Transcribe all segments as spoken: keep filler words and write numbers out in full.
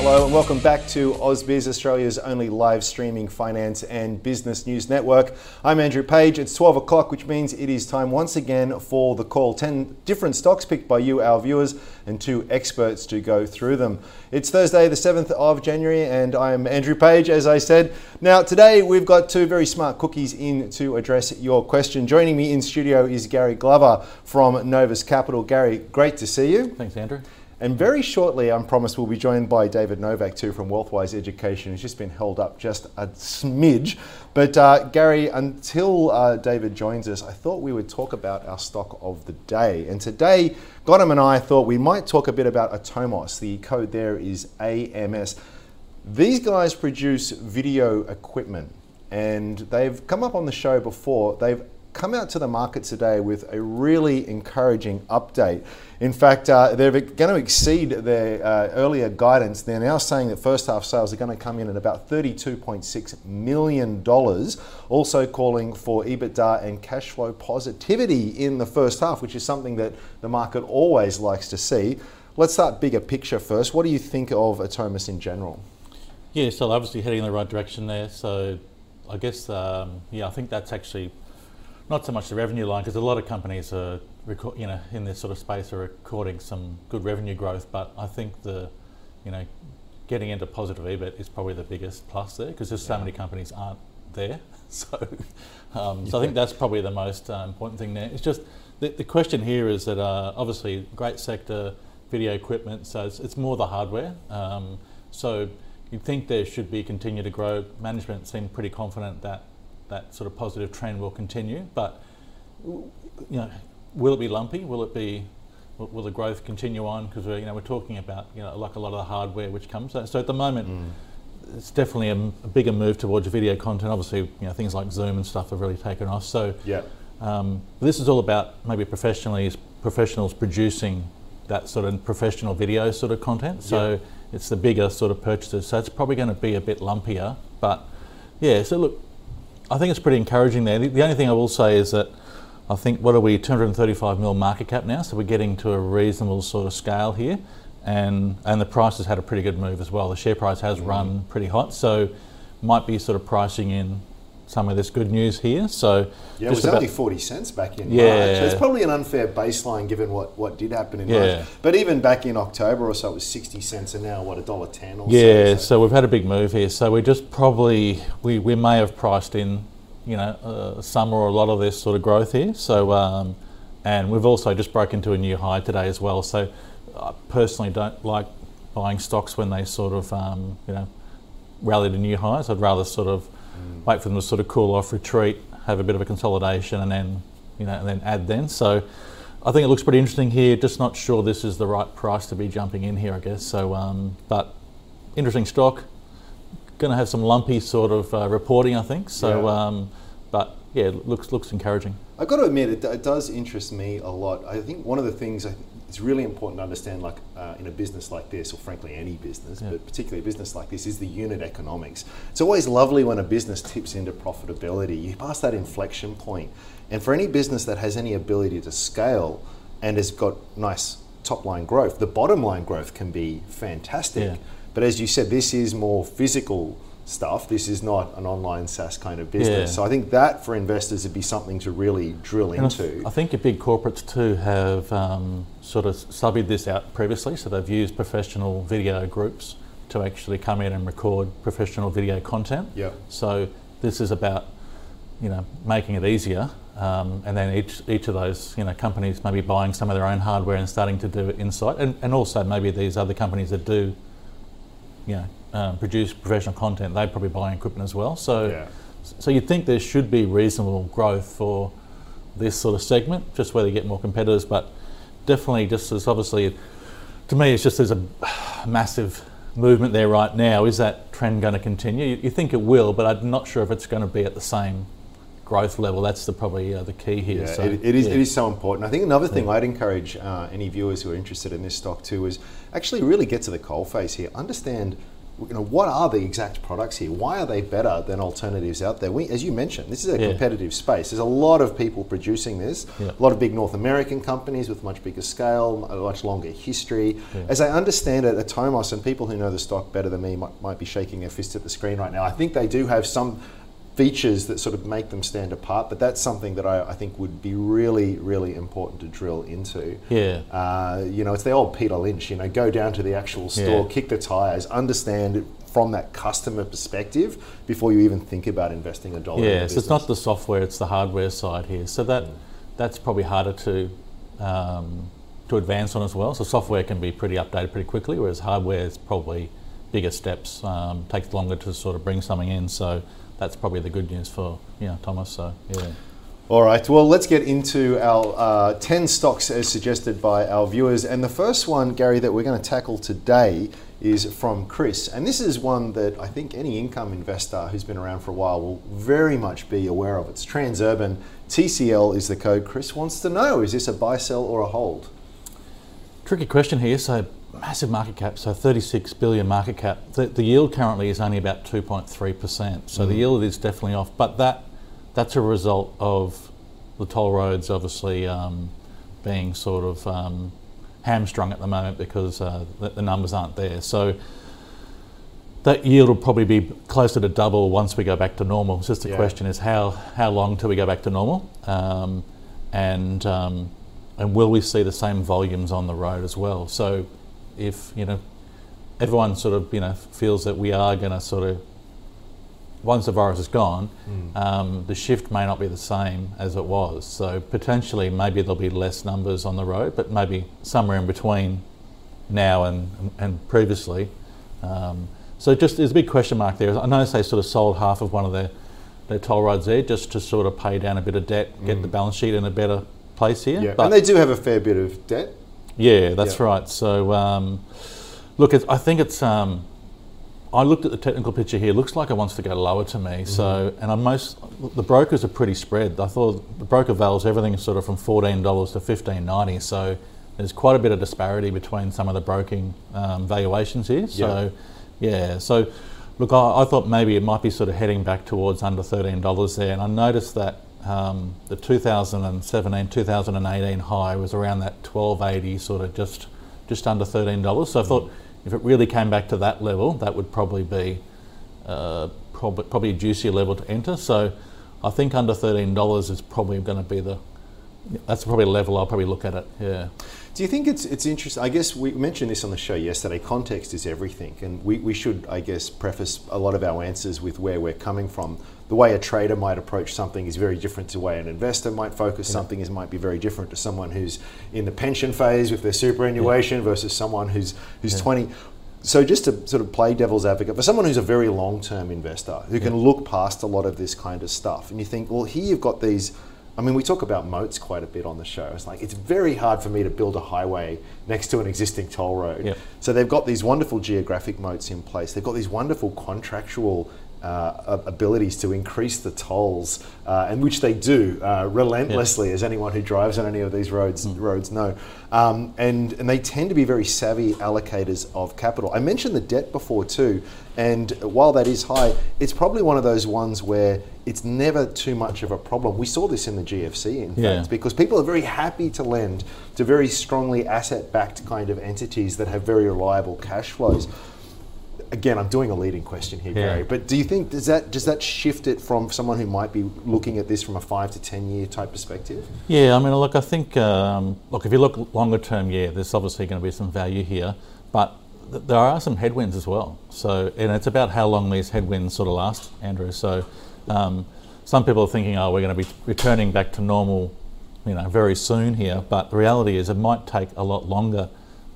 Hello and welcome back to AusBiz, Australia's only live streaming finance and business news network. I'm Andrew Page. It's twelve o'clock, which means it is time once again for the call. ten different stocks picked by you, our viewers, and two experts to go through them. It's Thursday, the seventh of January, and I'm Andrew Page, as I said. Now, today we've got two very smart cookies in to address your question. Joining me in studio is Gary Glover from Novus Capital. Gary, great to see you. Thanks, Andrew. And very shortly, I'm promised, we'll be joined by David Novac too from Wealthwise Education, who's just been held up just a smidge. But uh, Gary, until uh, David joins us, I thought we would talk about our stock of the day. And today, Godham and I thought we might talk a bit about Atomos. The code there is A M S. These guys produce video equipment, and they've come up on the show before. They've come out to the market today with a really encouraging update. In fact, uh, they're going to exceed their uh, earlier guidance. They're now saying that first half sales are going to come in at about thirty-two point six million dollars, also calling for EBITDA and cash flow positivity in the first half, which is something that the market always likes to see. Let's start bigger picture first. What do you think of Atomos in general? Yeah, so obviously heading in the right direction there. So I guess, um, yeah, I think that's actually not so much the revenue line, because a lot of companies are, you know, in this sort of space are recording some good revenue growth, but I think the, you know, getting into positive EBIT is probably the biggest plus there, because just yeah. so many companies aren't there. So, um, yeah. so I think that's probably the most uh, important thing there. It's just the, the question here is that uh, obviously great sector, video equipment, so it's, it's more the hardware. Um, so you'd think there should be continue to grow. Management seemed pretty confident that that sort of positive trend will continue, but you know, will it be lumpy? Will it be? Will, will the growth continue on? Because we're, you know, we're talking about, you know, like a lot of the hardware which comes. So, so at the moment, mm. it's definitely a, a bigger move towards video content. Obviously, you know, things like Zoom and stuff have really taken off. So yeah, um, this is all about maybe professionally professionals producing that sort of professional video sort of content. So yeah. it's the bigger sort of purchases. So it's probably going to be a bit lumpier, but yeah. So look, I think it's pretty encouraging there. The only thing I will say is that I think, what are we, two hundred thirty-five mil market cap now, so we're getting to a reasonable sort of scale here, and and the price has had a pretty good move as well. The share price has run pretty hot, so might be sort of pricing in some of this good news here. So yeah, it was only forty cents back in yeah. March. So it's probably an unfair baseline given what, what did happen in yeah. March. But even back in October or so, it was sixty cents, and now what, a dollar ten or yeah, so? Yeah, so we've had a big move here. So we just probably, we, we may have priced in, you know, uh, some or a lot of this sort of growth here. So, um, and we've also just broken to a new high today as well. So I personally don't like buying stocks when they sort of, um, you know, rally to new highs. I'd rather sort of wait for them to sort of cool off, retreat, have a bit of a consolidation, and then, you know, and then add then. So I think it looks pretty interesting here. Just not sure this is the right price to be jumping in here, I guess. So, um, but interesting stock. Going to have some lumpy sort of uh, reporting, I think. So, yeah. Um, but yeah, it looks looks encouraging. I've got to admit, it, it does interest me a lot. I think one of the things I th- it's really important to understand, like uh, in a business like this, or frankly any business, yeah. but particularly a business like this, is the unit economics. It's always lovely when a business tips into profitability. You pass that inflection point. And for any business that has any ability to scale and has got nice top line growth, the bottom line growth can be fantastic. Yeah. But as you said, this is more physical stuff. This is not an online SaaS kind of business. Yeah. So I think that for investors would be something to really drill and into. I, th- I think your big corporates too have um, sort of subbed this out previously. So they've used professional video groups to actually come in and record professional video content. Yeah. So this is about, you know, making it easier. Um, and then each each of those, you know, companies maybe buying some of their own hardware and starting to do it inside. And, and also maybe these other companies that do, you know, Um, produce professional content, they probably buy equipment as well. So, yeah. So you'd think there should be reasonable growth for this sort of segment, just where they get more competitors, but definitely just as obviously, to me, it's just there's a massive movement there right now. Is that trend going to continue? You, you think it will, but I'm not sure if it's going to be at the same growth level. That's the, probably uh, the key here. Yeah, so, it, it is. Yeah. It is so important. I think another thing yeah. I'd encourage uh, any viewers who are interested in this stock too is actually really get to the coalface here. Understand, you know, what are the exact products here? Why are they better than alternatives out there? We, as you mentioned, this is a yeah. competitive space. There's a lot of people producing this, yeah. a lot of big North American companies with much bigger scale, a much longer history. Yeah. As I understand it, Atomos, and people who know the stock better than me might, might be shaking their fist at the screen right now, I think they do have some features that sort of make them stand apart, but that's something that I, I think would be really, really important to drill into. Yeah. Uh, you know, it's the old Peter Lynch, you know, go down to the actual store, yeah. kick the tires, understand from that customer perspective before you even think about investing a dollar. Yeah, in so it's not the software, it's the hardware side here. So that mm. that's probably harder to um, to advance on as well. So software can be pretty updated pretty quickly, whereas hardware is probably bigger steps, um, takes longer to sort of bring something in. So that's probably the good news for you know, Thomas, so yeah. All right, well, let's get into our uh, ten stocks as suggested by our viewers. And the first one, Gary, that we're gonna tackle today is from Chris. And this is one that I think any income investor who's been around for a while will very much be aware of. It's Transurban, T C L is the code. Chris wants to know, is this a buy, sell, or a hold? Tricky question here, so massive market cap, so thirty-six billion market cap. The, the yield currently is only about two point three percent, so mm. the yield is definitely off, but that that's a result of the toll roads obviously um, being sort of um, hamstrung at the moment because uh, the, the numbers aren't there. So that yield will probably be closer to double once we go back to normal. It's just the yeah. question is how, how long till we go back to normal? Um, and, um, and will we see the same volumes on the road as well? So if you know everyone sort of you know feels that we are going to sort of once the virus is gone, mm. um, the shift may not be the same as it was. So potentially maybe there'll be less numbers on the road, but maybe somewhere in between now and and, and previously. Um, so just there's a big question mark there. I noticed they sort of sold half of one of their their toll roads there just to sort of pay down a bit of debt, mm. get the balance sheet in a better place here. Yeah. But and they do have a fair bit of debt. Yeah, that's yep. right. So, um, look, it's, I think it's, um, I looked at the technical picture here, it looks like it wants to go lower to me. Mm-hmm. So, and I'm most, the brokers are pretty spread. I thought the broker values everything sort of from fourteen dollars to fifteen ninety. So there's quite a bit of disparity between some of the broking um, valuations here. So, yep. yeah, so look, I, I thought maybe it might be sort of heading back towards under thirteen dollars there. And I noticed that Um, the two thousand seventeen two thousand eighteen high was around that twelve eighty, sort of just just under thirteen dollars. So I thought if it really came back to that level, that would probably be uh, prob probably a juicy level to enter. So I think under thirteen dollars is probably going to be the that's probably the level I'll probably look at it. Yeah. Do you think it's it's interesting? I guess we mentioned this on the show yesterday. Context is everything, and we, we should I guess preface a lot of our answers with where we're coming from. The way a trader might approach something is very different to the way an investor might focus yeah. something is might be very different to someone who's in the pension phase with their superannuation yeah. versus someone who's who's yeah. twenty. So just to sort of play devil's advocate, for someone who's a very long-term investor who yeah. can look past a lot of this kind of stuff, and you think, well, here you've got these. I mean, we talk about moats quite a bit on the show. It's like, it's very hard for me to build a highway next to an existing toll road. Yep. So they've got these wonderful geographic moats in place. They've got these wonderful contractual uh, abilities to increase the tolls, uh, and which they do uh, relentlessly, yep. as anyone who drives on any of these roads mm. roads know. Um, and, and they tend to be very savvy allocators of capital. I mentioned the debt before too, and while that is high, it's probably one of those ones where it's never too much of a problem. We saw this in the G F C, in yeah. fact, because people are very happy to lend to very strongly asset-backed kind of entities that have very reliable cash flows. Again, I'm doing a leading question here, yeah. Gary, but do you think, does that does that shift it from someone who might be looking at this from a five to ten year type perspective? Yeah, I mean, look, I think, um, look, if you look longer term, yeah, there's obviously gonna be some value here, but th there are some headwinds as well. So, and it's about how long these headwinds sort of last, Andrew, so, Um, some people are thinking, oh, we're going to be returning back to normal, you know, very soon here. But the reality is it might take a lot longer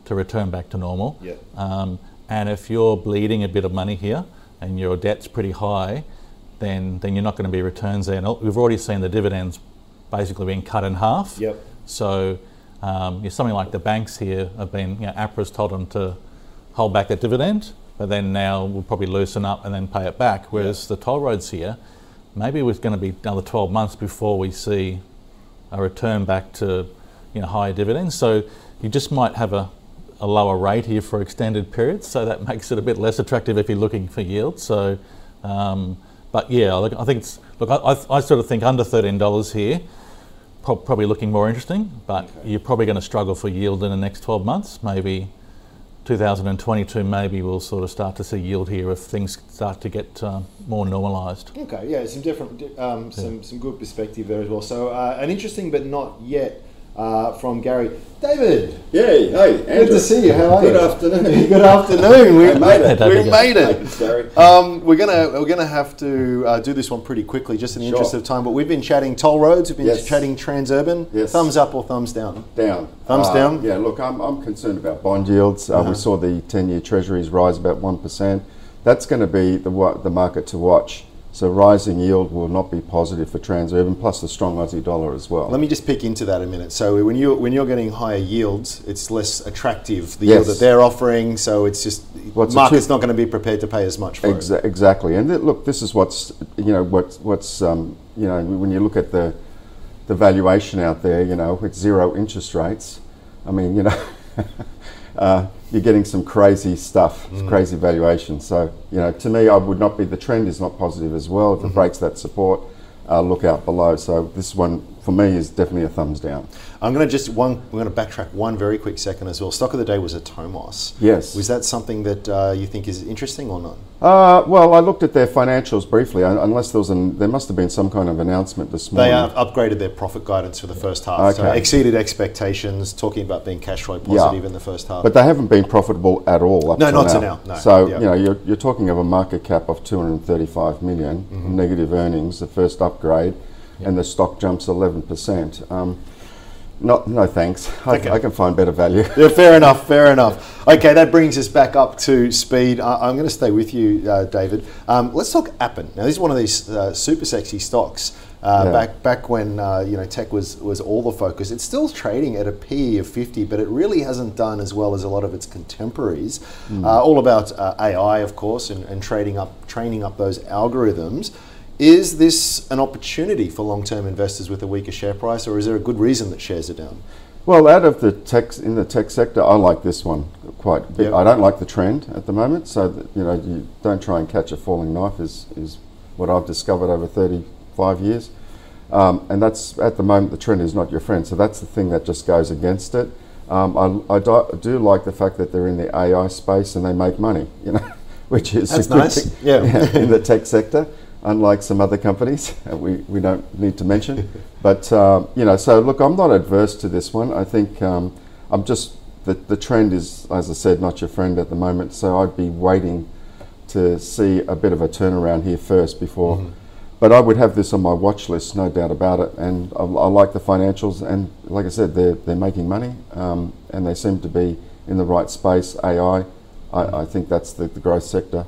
to return back to normal. Yeah. Um, and if you're bleeding a bit of money here and your debt's pretty high, then then you're not going to be returns there. And we've already seen the dividends basically being cut in half. Yep. So um, something like the banks here have been, you know, APRA's told them to hold back that dividend, but then now we'll probably loosen up and then pay it back. Whereas yep. the toll roads here, maybe it's going to be another twelve months before we see a return back to, you know, higher dividends. So you just might have a, a lower rate here for extended periods. So that makes it a bit less attractive if you're looking for yield. So, um, but yeah, I think it's, look, I, I sort of think under thirteen dollars here, pro probably looking more interesting, but okay. you're probably going to struggle for yield in the next twelve months. Maybe two thousand twenty-two, maybe we'll sort of start to see yield here if things start to get um, more normalised. Okay, yeah, some different, um, yeah. some, some good perspective there as well. So uh, an interesting but not yet Uh, from Gary. David! Yay! Hey, Andrew. Good to see you. How are Good you? Afternoon. Good afternoon. We made it. We made it. Um, we're gonna we're gonna have to uh, do this one pretty quickly, just in the sure. interest of time. But we've been chatting toll roads. We've been yes. chatting Transurban. Yes. Thumbs up or thumbs down? Down. Thumbs uh, down. Yeah. Look, I'm I'm concerned about bond yields. Uh, uh-huh. We saw the ten-year Treasuries rise about one percent. That's going to be the the market to watch. So rising yield will not be positive for Transurban, plus the strong Aussie dollar as well. Let me just pick into that a minute. So when you when you're getting higher yields, it's less attractive the yes. yield that they're offering. So it's just what's market's not going to be prepared to pay as much for Exa it. Exactly. And th look, this is what's you know what what's um, you know when you look at the the valuation out there, you know, with zero interest rates. I mean, you know. Uh, you're getting some crazy stuff, mm. crazy valuation. So, you know, to me, I would not be, the trend is not positive as well. If mm-hmm. it breaks that support, uh, look out below. So this one, for me, is definitely a thumbs down. I'm going to just, one, we're going to backtrack one very quick second as well. Stock of the day was Atomos. Yes. Was that something that uh, you think is interesting or not? Uh, well, I looked at their financials briefly, I, unless there was, an, there must have been some kind of announcement this morning. They uh, upgraded their profit guidance for the first half, okay. so exceeded expectations, talking about being cash flow positive yeah. in the first half. But they haven't been profitable at all up No, not to now. No. So, yeah. you know, you're, you're talking of a market cap of two hundred thirty-five million, mm-hmm. negative earnings, the first upgrade, and the stock jumps eleven percent. Um, not, no thanks, I, okay. I can find better value. Yeah, fair enough, fair enough. Okay, that brings us back up to speed. Uh, I'm gonna stay with you, uh, David. Um, let's talk Appen. Now this is one of these uh, super sexy stocks. Uh, yeah. Back back when uh, you know tech was, was all the focus. It's still trading at a P E of fifty, but it really hasn't done as well as a lot of its contemporaries. Mm. Uh, all about uh, A I, of course, and, and trading up, training up those algorithms. Is this an opportunity for long-term investors with a weaker share price, or is there a good reason that shares are down? Well, out of the tech, in the tech sector, I like this one quite a bit. Yep. I don't like the trend at the moment, so that, you know, you don't try and catch a falling knife is, is what I've discovered over thirty-five years. Um, and that's, at the moment, the trend is not your friend, so that's the thing that just goes against it. Um, I, I do, do like the fact that they're in the A I space and they make money, you know, which is that's a good nice. Thing yeah. in the tech sector. Unlike some other companies that we, we don't need to mention. But, um, you know, so look, I'm not adverse to this one. I think um, I'm just, the, the trend is, as I said, not your friend at the moment. So I'd be waiting to see a bit of a turnaround here first before. Mm-hmm. But I would have this on my watch list, no doubt about it. And I, I like the financials. And like I said, they're, they're making money um, and they seem to be in the right space. A I, I, I think that's the, the growth sector.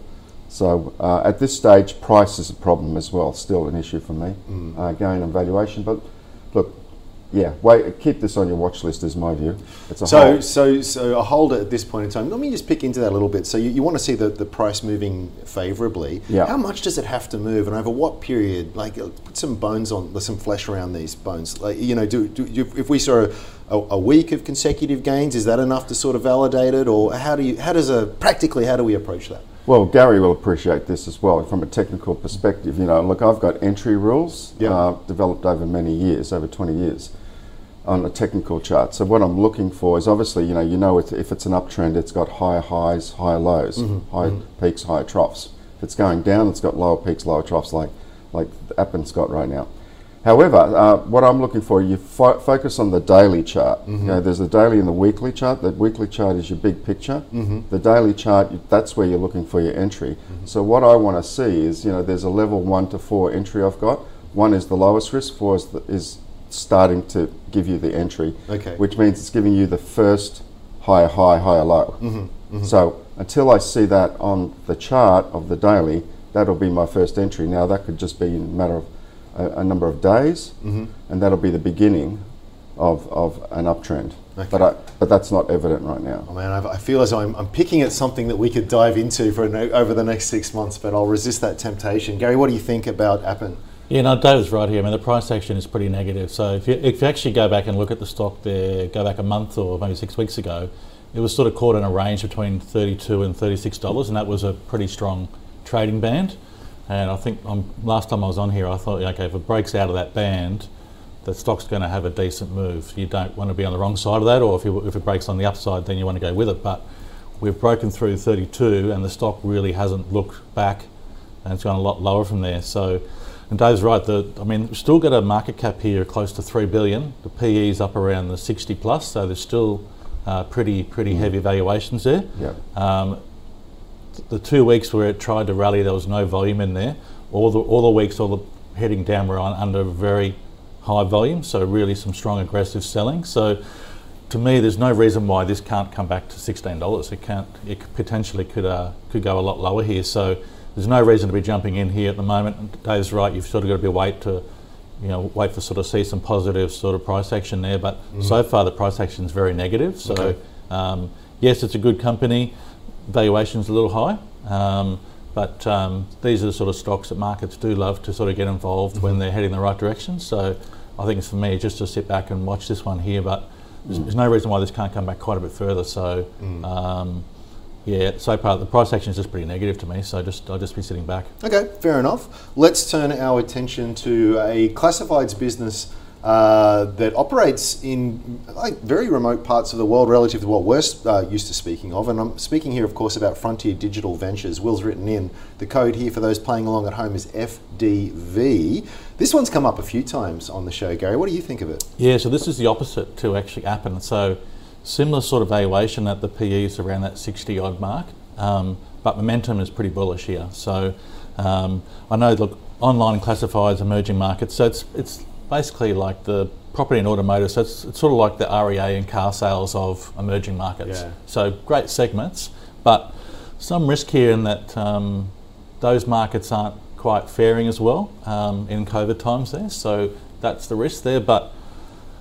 So uh, at this stage, price is a problem as well, still an issue for me, mm. uh, gain and valuation. But look, yeah, wait, keep this on your watch list is my view. It's a so, hold. So, so a hold at this point in time. Let me just pick into that a little bit. So you, you want to see the, the price moving favourably. Yeah. How much does it have to move and over what period? Like put some bones on, some flesh around these bones. Like, you know, do, do if we saw a, a, a week of consecutive gains, is that enough to sort of validate it? Or how do you, how does a, practically, how do we approach that? Well, Gary will appreciate this as well from a technical perspective. You know, look, I've got entry rules yep. uh, developed over many years, over twenty years on a technical chart. So what I'm looking for is obviously, you know, you know it's, if it's an uptrend, it's got higher highs, higher lows, mm-hmm. higher mm-hmm. peaks, higher troughs. If it's going down, it's got lower peaks, lower troughs like, like Appen's got right now. However, uh, what I'm looking for, you fo focus on the daily chart. Mm-hmm. You know, there's the daily and the weekly chart. The weekly chart is your big picture. Mm-hmm. The daily chart, that's where you're looking for your entry. Mm-hmm. So what I want to see is, you know, there's a level one to four entry I've got. One is the lowest risk, four is, the, is starting to give you the entry, okay. which means it's giving you the first higher high, higher low. Mm-hmm. Mm-hmm. So until I see that on the chart of the daily, that'll be my first entry. Now that could just be in a matter of a, a number of days, mm-hmm. and that'll be the beginning of, of an uptrend. Okay. But I, but that's not evident right now. Oh man, I've, I feel as though I'm, I'm picking at something that we could dive into for an, over the next six months, but I'll resist that temptation. Gary, what do you think about Appen? Yeah, no, David's right here. I mean, the price action is pretty negative. So if you, if you actually go back and look at the stock there, go back a month or maybe six weeks ago, it was sort of caught in a range between thirty-two and thirty-six dollars, and that was a pretty strong trading band. And I think I'm, last time I was on here, I thought, okay, if it breaks out of that band, the stock's going to have a decent move. You don't want to be on the wrong side of that, or if it, if it breaks on the upside, then you want to go with it. But we've broken through thirty-two, and the stock really hasn't looked back, and it's gone a lot lower from there. So. And Dave's right, the, I mean, we've still got a market cap here close to three billion dollars. The P E's up around the sixty plus, so there's still uh, pretty pretty heavy valuations there. Yep. Um, the two weeks where it tried to rally, there was no volume in there. All the, all the weeks, all the heading down, we're on under very high volume, so really some strong aggressive selling. So to me, there's no reason why this can't come back to sixteen dollars. It can't, it potentially could, uh, could go a lot lower here. So. There's no reason to be jumping in here at the moment. Dave's right, you've sort of got to be wait to, you know, wait for sort of see some positive sort of price action there, but mm-hmm. so far the price action is very negative. So okay. um, yes, it's a good company, valuation's a little high, um, but um, these are the sort of stocks that markets do love to sort of get involved mm-hmm. when they're heading the right direction. So I think it's for me just to sit back and watch this one here, but mm. there's no reason why this can't come back quite a bit further. So. Mm. Um, Yeah, so far the price action is just pretty negative to me, so just I'll just be sitting back. Okay, fair enough. Let's turn our attention to a classifieds business uh, that operates in like very remote parts of the world relative to what we're uh, used to speaking of, and I'm speaking here, of course, about Frontier Digital Ventures. Will's written in the code here for those playing along at home is F D V. This one's come up a few times on the show, Gary. What do you think of it? Yeah, so this is the opposite to actually Appen. So. Similar sort of valuation at the P E is around that sixty odd mark, um, but momentum is pretty bullish here. So um, I know, look, online classifieds, emerging markets, so it's it's basically like the property and automotive, so it's, it's sort of like the R E A and car sales of emerging markets. Yeah. So great segments, but some risk here in that um, those markets aren't quite faring as well um, in COVID times there, so that's the risk there. But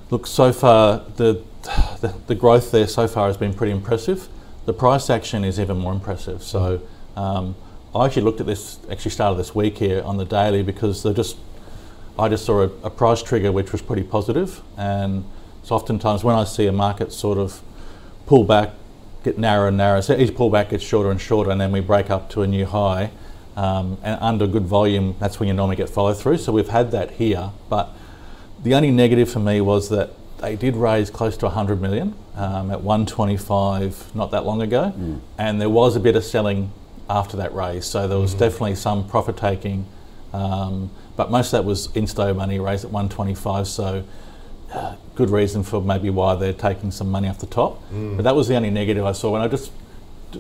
look, so far the The, the growth there so far has been pretty impressive. The price action is even more impressive. So um, I actually looked at this, actually started this week here on the daily because they just, I just saw a, a price trigger which was pretty positive. And so oftentimes when I see a market sort of pull back, get narrower and narrower, so each pullback gets shorter and shorter, and then we break up to a new high. Um, and under good volume, that's when you normally get follow through. So we've had that here, but the only negative for me was that they did raise close to one hundred million um, at one twenty-five not that long ago, mm. and there was a bit of selling after that raise, so there was mm. definitely some profit taking, um, but most of that was insto money raised at one twenty-five, so uh, good reason for maybe why they're taking some money off the top. Mm. But that was the only negative I saw. When I just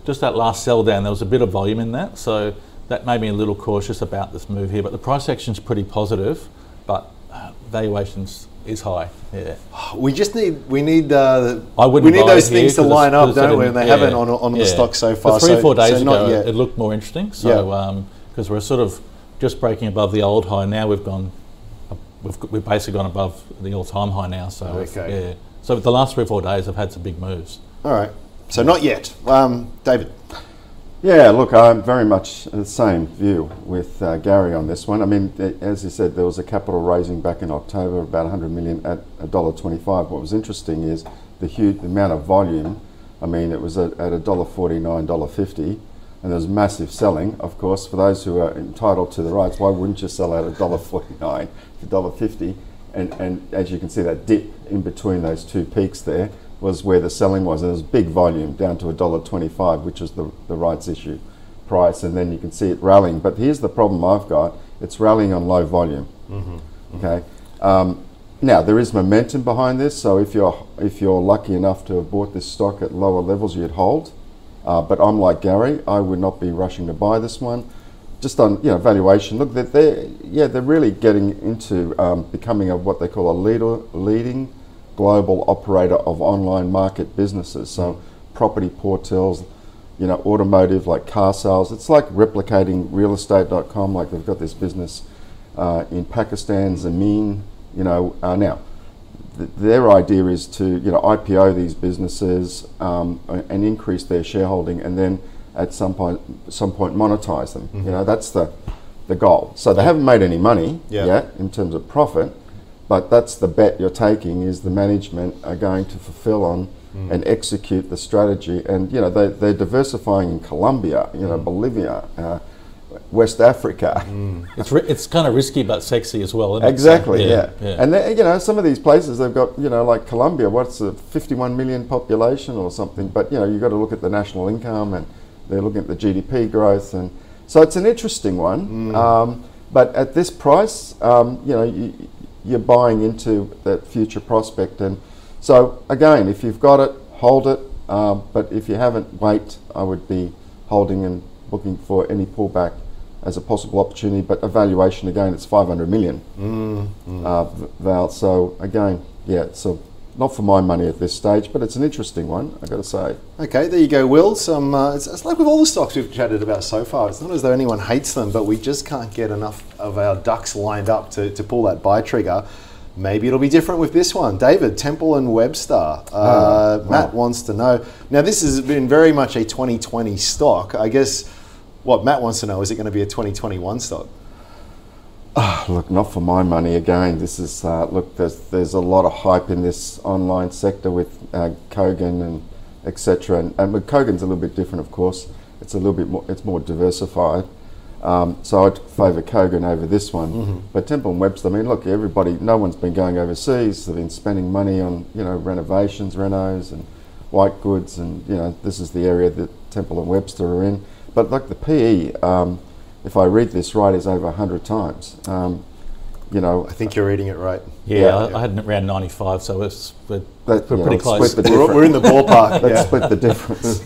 just that last sell down, there was a bit of volume in that, so that made me a little cautious about this move here. But the price action's pretty positive, but uh, valuations. Is high. Yeah. We just need we need uh, I we need those things to line up, don't we? And they yeah, haven't on on yeah. the stock so far. But three or four days so, so ago, it, it looked more interesting. So because yeah. um, we're sort of just breaking above the old high now, we've gone we've we've basically gone above the all-time high now. So okay. yeah. So the last three or four days, I've had some big moves. All right. So not yet, um, David. Yeah. Look, I'm very much the same view with uh, Gary on this one. I mean, th- as you said, there was a capital raising back in October, about one hundred million at one dollar twenty-five. What was interesting is the huge the amount of volume. I mean, it was at one dollar forty-nine, one dollar fifty, and there was massive selling. Of course, for those who are entitled to the rights, why wouldn't you sell at one dollar forty-nine to one dollar fifty? And and as you can see, that dip in between those two peaks there. Was where the selling was. There was big volume down to one dollar twenty-five, which was the, the rights issue price, and then you can see it rallying. But here's the problem I've got. It's rallying on low volume. Mm-hmm. Okay. Um, now, there is momentum behind this, so if you're if you're lucky enough to have bought this stock at lower levels, you'd hold. Uh, but I'm like Gary, I would not be rushing to buy this one. Just on you know valuation, look, that they're, yeah, they're really getting into um, becoming a what they call a leader, leading global operator of online market businesses, so property portals, you know, automotive, like car sales. It's like replicating real estate dot com. Like they've got this business uh, in Pakistan, Zameen, you know, uh, now. Th their idea is to, you know, I P O these businesses um, and increase their shareholding, and then at some point, some point monetize them. Mm-hmm. You know, that's the, the goal. So they haven't made any money yeah. yet in terms of profit, but that's the bet you're taking, is the management are going to fulfill on mm. and execute the strategy. And, you know, they, they're diversifying in Colombia, you know, mm. Bolivia, uh, West Africa. Mm. It's ri it's kind of risky but sexy as well, isn't exactly, it? So, yeah. yeah. yeah. And, you know, some of these places they've got, you know, like Colombia, what's a fifty-one million population or something, but, you know, you've got to look at the national income, and they're looking at the G D P growth. And so it's an interesting one. Mm. Um, but at this price, um, you know, you, you're buying into that future prospect. And so, again, if you've got it, hold it. Um, but if you haven't, wait. I would be holding and looking for any pullback as a possible opportunity. But evaluation, again, it's five hundred million. Mm. Mm. Uh, Val. So, again, yeah, so not for my money at this stage, but it's an interesting one, I've got to say. Okay, there you go, Will. Some, uh, it's, it's like with all the stocks we've chatted about so far. It's not as though anyone hates them, but we just can't get enough of our ducks lined up to, to pull that buy trigger. Maybe it'll be different with this one. David, Temple and Webster. Uh, oh, wow. Matt wants to know. Now, this has been very much a twenty twenty stock. I guess what Matt wants to know, is it going to be a twenty twenty-one stock? Oh, look, not for my money again. This is uh, look. There's there's a lot of hype in this online sector with uh, Kogan and et cetera. And, and with Kogan's a little bit different, of course. It's a little bit more. It's more diversified. Um, so I'd favour Kogan over this one. Mm-hmm. But Temple and Webster. I mean, look, everybody. No one's been going overseas. They've been spending money on you know renovations, renos, and white goods. And you know this is the area that Temple and Webster are in. But like the P E. Um, If I read this right, is over a hundred times. Um, you know, I think you're reading it right. Yeah, yeah. I, I had it around ninety-five, so it's, we're, that, we're yeah, pretty close. We're, we're in the ballpark. Let's yeah. split the difference.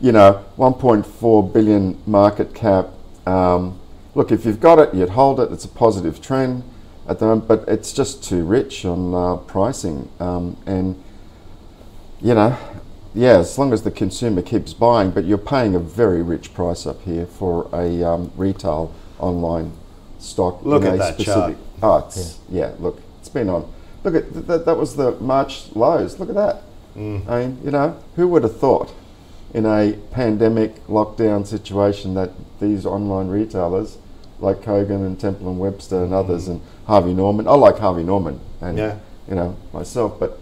You know, one point four billion market cap. Um, look, if you've got it, you'd hold it. It's a positive trend at the moment, but it's just too rich on uh, pricing. Um, and, you know... Yeah, as long as the consumer keeps buying, but you're paying a very rich price up here for a um, retail online stock. Look at that chart. Oh, it's, yeah. yeah, look, it's been on. Look at th th that was the March lows. Look at that. Mm. I mean, you know, who would have thought in a pandemic lockdown situation that these online retailers like Kogan and Temple and Webster and others mm. and Harvey Norman, I like Harvey Norman and, yeah. you know, myself, but...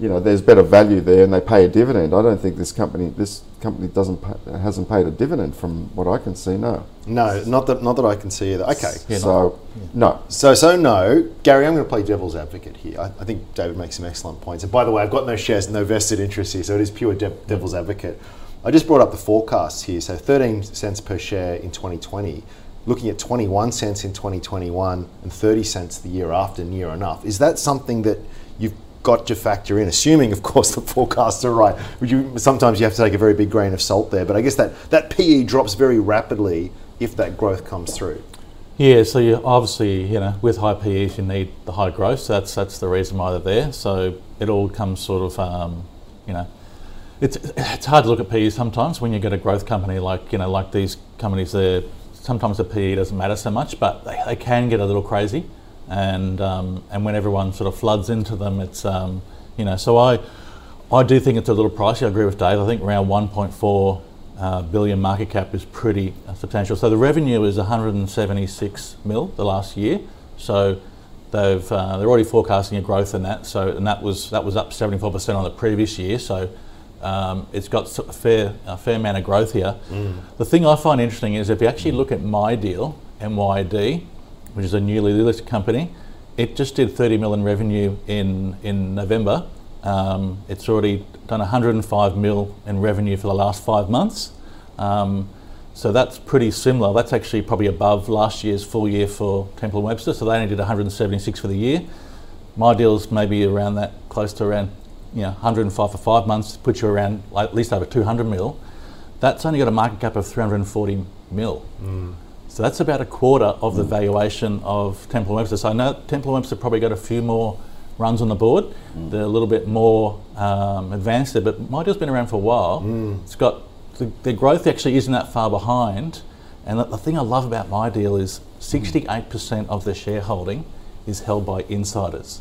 You know, there's better value there, and they pay a dividend. I don't think this company, this company doesn't pay, hasn't paid a dividend from what I can see. No, no, not that, not that I can see either. Okay, yeah, so no. no, so so no, Gary. I'm going to play devil's advocate here. I, I think David makes some excellent points. And by the way, I've got no shares, no vested interest here, so it is pure de devil's advocate. I just brought up the forecasts here. So thirteen cents per share in twenty twenty. Looking at twenty-one cents in twenty twenty-one, and thirty cents the year after, near enough. Is that something that you've got to factor in, assuming, of course, the forecasts are right? Would you, sometimes you have to take a very big grain of salt there, but I guess that, that P E drops very rapidly if that growth comes through. Yeah, so you obviously, you know, with high P Es, you need the high growth, so that's, that's the reason why they're there. So it all comes sort of, um, you know, it's, it's hard to look at P E sometimes when you get a growth company like, you know, like these companies there. Sometimes the P E doesn't matter so much, but they, they can get a little crazy. And um, and when everyone sort of floods into them, it's um, you know. So I I do think it's a little pricey. I agree with Dave. I think around one point four uh, billion market cap is pretty uh, substantial. So the revenue is one hundred seventy-six mil the last year. So they've uh, they're already forecasting a growth in that. So and that was that was up seventy-four percent on the previous year. So um, it's got a fair a fair amount of growth here. Mm. The thing I find interesting is if you actually look at MyDeal, M Y D, which is a newly listed company, it just did thirty mil in revenue in in November. Um, it's already done one hundred five mil in revenue for the last five months. Um, so that's pretty similar. That's actually probably above last year's full year for Temple and Webster. So they only did one hundred seventy-six for the year. My deal's maybe around that, close to around, you know, one hundred five for five months, puts you around like, at least over two hundred mil. That's only got a market cap of three hundred forty mil. Mm. So that's about a quarter of the valuation of Temple and Webster. So I know Temple and Webster probably got a few more runs on the board. Mm. They're a little bit more um, advanced there, but MyDeal's been around for a while. Mm. It's got the, their growth actually isn't that far behind. And the, the thing I love about MyDeal is sixty-eight percent of their shareholding is held by insiders.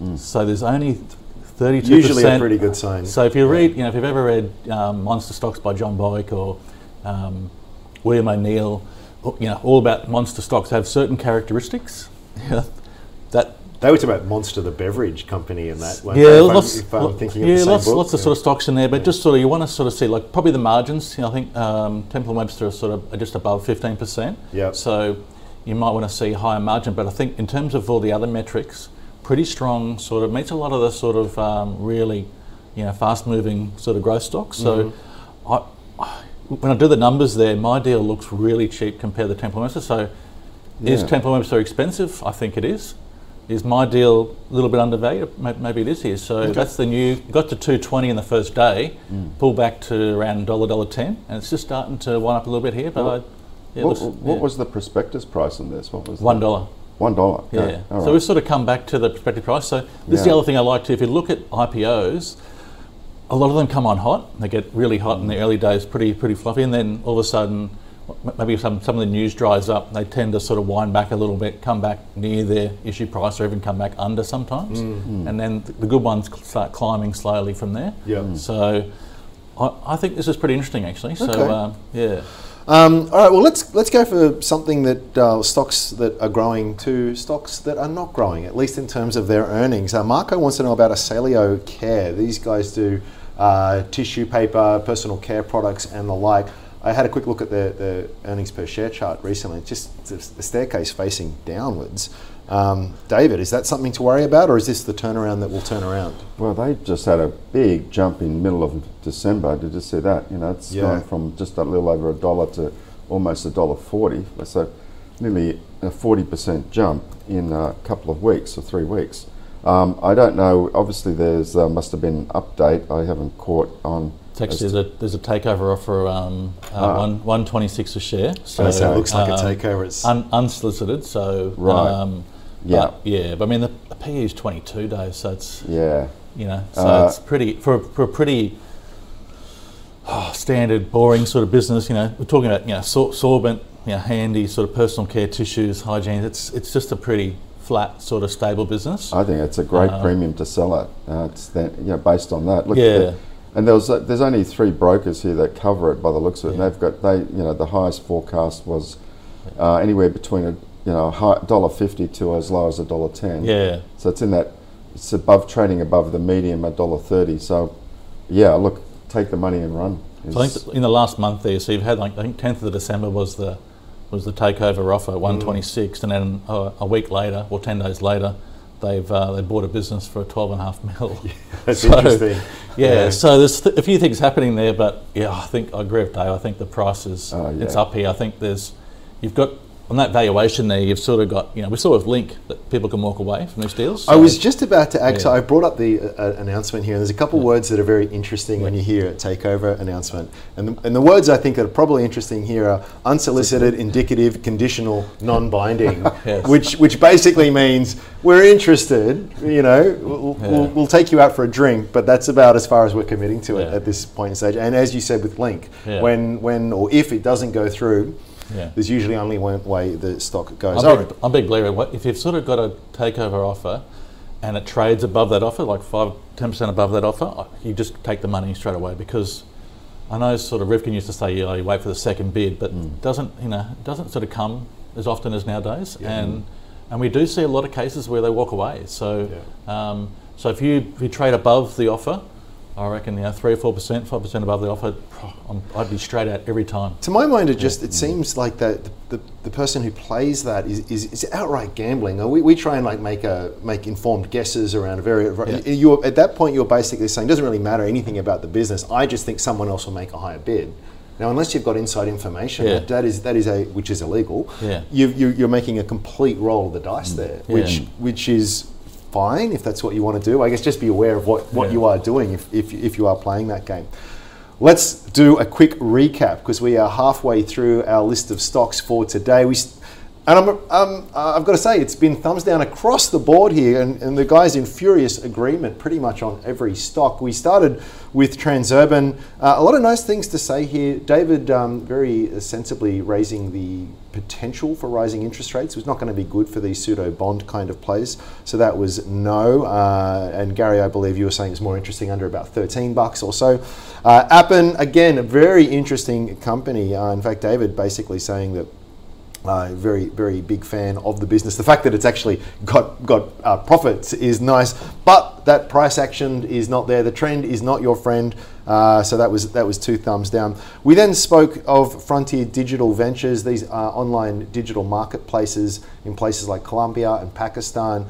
Mm. So there's only thirty-two percent. Usually a pretty good sign. So if you read, you know, if you've ever read um, Monster Stocks by John Boick or um, William O'Neill, you know, all about monster stocks have certain characteristics. that they were talking about Monster, the beverage company, and that. Yeah, they, lots. If I'm, if I'm thinking yeah, of the same lots, book, lots yeah. of sort of stocks in there, but yeah. just sort of you want to sort of see like probably the margins. You know, I think um, Temple and Webster are sort of are just above fifteen percent. Yeah. So you might want to see higher margin, but I think in terms of all the other metrics, pretty strong. Sort of meets a lot of the sort of um, really, you know, fast-moving sort of growth stocks. So, mm-hmm. I. I when I do the numbers there, MyDeal looks really cheap compared to Temple and Webster. So yeah. is Temple and Webster expensive? I think it is. Is MyDeal a little bit undervalued? Maybe it is here. So okay. that's the new, got to two twenty in the first day, mm. pulled back to around one dollar, one dollar ten, and it's just starting to wind up a little bit here. But well, I, yeah, What, looks, what yeah. was the prospectus price on this? What was One dollar. One dollar, okay. Yeah. All right. So we've sort of come back to the prospective price. So this yeah. is the other thing I like to, if you look at I P Os, a lot of them come on hot. They get really hot in the early days, pretty pretty fluffy, and then all of a sudden, maybe some some of the news dries up. They tend to sort of wind back a little bit, come back near their issue price, or even come back under sometimes. Mm-hmm. And then the good ones start climbing slowly from there. Yeah. Mm. So, I, I think this is pretty interesting, actually. So, okay. um, yeah. Um, all right. Well, let's let's go for something that uh, stocks that are growing to stocks that are not growing, at least in terms of their earnings. Uh, Marco wants to know about Asaleo Care. These guys do uh, tissue paper, personal care products, and the like. I had a quick look at the, the earnings per share chart recently. Just the staircase facing downwards. Um, David, is that something to worry about, or is this the turnaround that will turn around? Well, they just had a big jump in middle of December. Did you see that? You know, it's yeah. gone from just a little over a dollar to almost a dollar forty. So, nearly a forty percent jump in a couple of weeks or three weeks. Um, I don't know. Obviously, there's uh, must have been an update. I haven't caught on. Actually, there's a, there's a takeover offer, um, uh, ah. one one twenty six a share. So, so it looks like um, a takeover. It's un, unsolicited. So right. Um, Yeah, but, yeah, but I mean the, the P E is twenty-two, days, so it's yeah, you know, so uh, it's pretty for, for a pretty oh, standard, boring sort of business. You know, we're talking about you know sor- sorbent, you know, handy sort of personal care, tissues, hygiene. It's it's just a pretty flat sort of stable business. I think it's a great um, premium to sell it. Uh, it's that you know based on that. Look yeah, at the, and there's uh, there's only three brokers here that cover it by the looks of it. Yeah. And they've got they you know the highest forecast was uh, anywhere between a you know, one dollar fifty to as low as one dollar ten. Yeah. So it's in that, it's above trading above the medium, one dollar thirty. So, yeah, look, take the money and run. So I think in the last month there, so you've had like, I think tenth of December was the was the takeover offer, one twenty-six, mm. and then uh, a week later, or ten days later, they've uh, they bought a business for twelve and a half mil. Yeah, that's so, interesting. Yeah, yeah. So there's th- a few things happening there, but yeah, I think, I agree with Dave, I think the price is, oh, yeah. it's up here. I think there's, you've got, on that valuation there, you've sort of got, you know, we saw with Link that people can walk away from these deals. So I was just about to ask, yeah. so I brought up the uh, announcement here, and there's a couple yeah. words that are very interesting yeah. when you hear a takeover announcement. And the, and the words I think that are probably interesting here are unsolicited, indicative, conditional, non-binding, yes. which which basically means we're interested, you know, we'll, yeah. we'll, we'll take you out for a drink, but that's about as far as we're committing to it yeah. at this point in stage. And as you said with Link, yeah. when when or if it doesn't go through, yeah. there's usually only one way the stock goes. I'm big, I'm big believer. If you've sort of got a takeover offer and it trades above that offer, like five, ten percent above that offer, you just take the money straight away, because I know sort of Rifkin used to say, you know, you wait for the second bid, but mm. doesn't, you know, doesn't sort of come as often as nowadays. Yeah. And and we do see a lot of cases where they walk away. So yeah. um, so if you if you trade above the offer, I reckon, yeah, three or four percent, five percent above the offer, I'd be straight out every time. To my mind, it just it seems like that the, the person who plays that is is, is outright gambling. We, we try and like make a make informed guesses around a very. Yeah. You're at that point, you're basically saying it doesn't really matter anything about the business. I just think someone else will make a higher bid. Now, unless you've got inside information, yeah. that is that is a which is illegal. Yeah, you, you you're making a complete roll of the dice there, yeah. which which is. Fine, if that's what you want to do. I guess just be aware of what, what yeah. you are doing if, if, if you are playing that game. Let's do a quick recap, because we are halfway through our list of stocks for today. We st- And I'm, um, I've got to say, it's been thumbs down across the board here, and, and the guys in furious agreement pretty much on every stock. We started with Transurban. Uh, a lot of nice things to say here. David um, very sensibly raising the potential for rising interest rates was not going to be good for these pseudo bond kind of plays. So that was no. Uh, and Gary, I believe you were saying it's more interesting under about thirteen bucks or so. Uh, Appen, again, a very interesting company. Uh, in fact, David basically saying that Uh, very, very big fan of the business. The fact that it's actually got got uh, profits is nice, but that price action is not there. The trend is not your friend. Uh, so that was that was two thumbs down. We then spoke of Frontier Digital Ventures. These are online digital marketplaces in places like Colombia and Pakistan.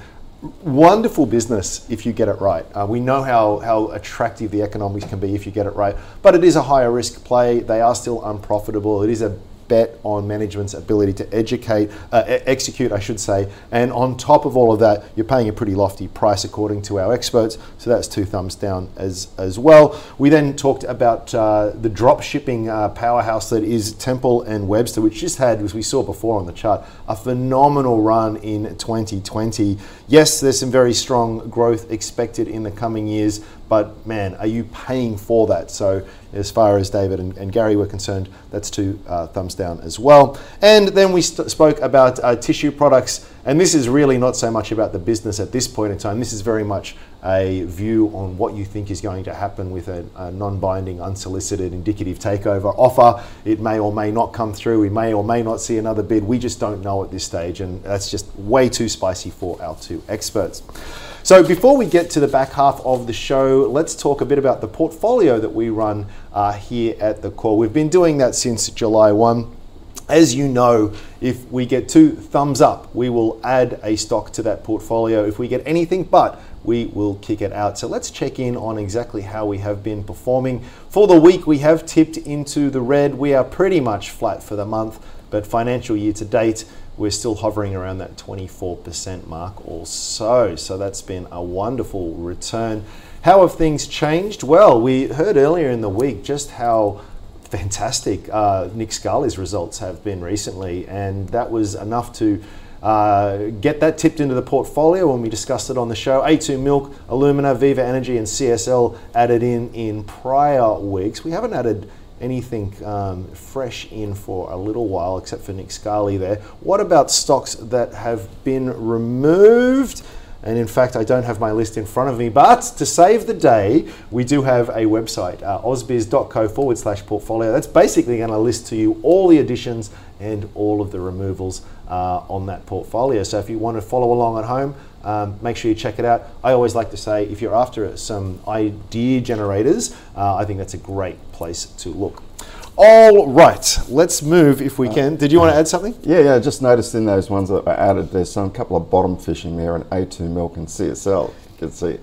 Wonderful business if you get it right. Uh, we know how, how attractive the economics can be if you get it right, but it is a higher risk play. They are still unprofitable. It is a bet on management's ability to educate, uh, execute, I should say. And on top of all of that, you're paying a pretty lofty price according to our experts. So that's two thumbs down as as well. We then talked about uh, the drop shipping uh, powerhouse that is Temple and Webster, which just had, as we saw before on the chart, a phenomenal run in twenty twenty. Yes, there's some very strong growth expected in the coming years, but man, are you paying for that? So as far as David and, and Gary were concerned, that's two uh, thumbs down as well. And then we st- spoke about uh, tissue products, and this is really not so much about the business at this point in time. This is very much a view on what you think is going to happen with a, a non-binding, unsolicited, indicative takeover offer. It may or may not come through. We may or may not see another bid. We just don't know at this stage, and that's just way too spicy for our two experts. So before we get to the back half of the show, let's talk a bit about the portfolio that we run uh, here at the Core. We've been doing that since July first. As you know, if we get two thumbs up, we will add a stock to that portfolio. If we get anything but, we will kick it out. So let's check in on exactly how we have been performing. For the week, we have tipped into the red. We are pretty much flat for the month, but financial year to date, we're still hovering around that twenty-four percent mark or so. So that's been a wonderful return. How have things changed? Well, we heard earlier in the week just how fantastic uh, Nick Scali's results have been recently, and that was enough to uh, get that tipped into the portfolio when we discussed it on the show. A two Milk, Illumina, Viva Energy, and C S L added in in prior weeks. We haven't added anything um, fresh in for a little while, except for Nick Scali there. What about stocks that have been removed? And in fact, I don't have my list in front of me, but to save the day, we do have a website, uh, ausbiz.co forward slash portfolio. That's basically going to list to you all the additions and all of the removals uh, on that portfolio. So if you want to follow along at home, Um, make sure you check it out. I always like to say, if you're after some idea generators, uh, I think that's a great place to look. All right, let's move if we uh, can. Did you uh, want to add something? Yeah, yeah, I just noticed in those ones that were added, there's some couple of bottom fishing there in A two Milk and C S L. You can see it.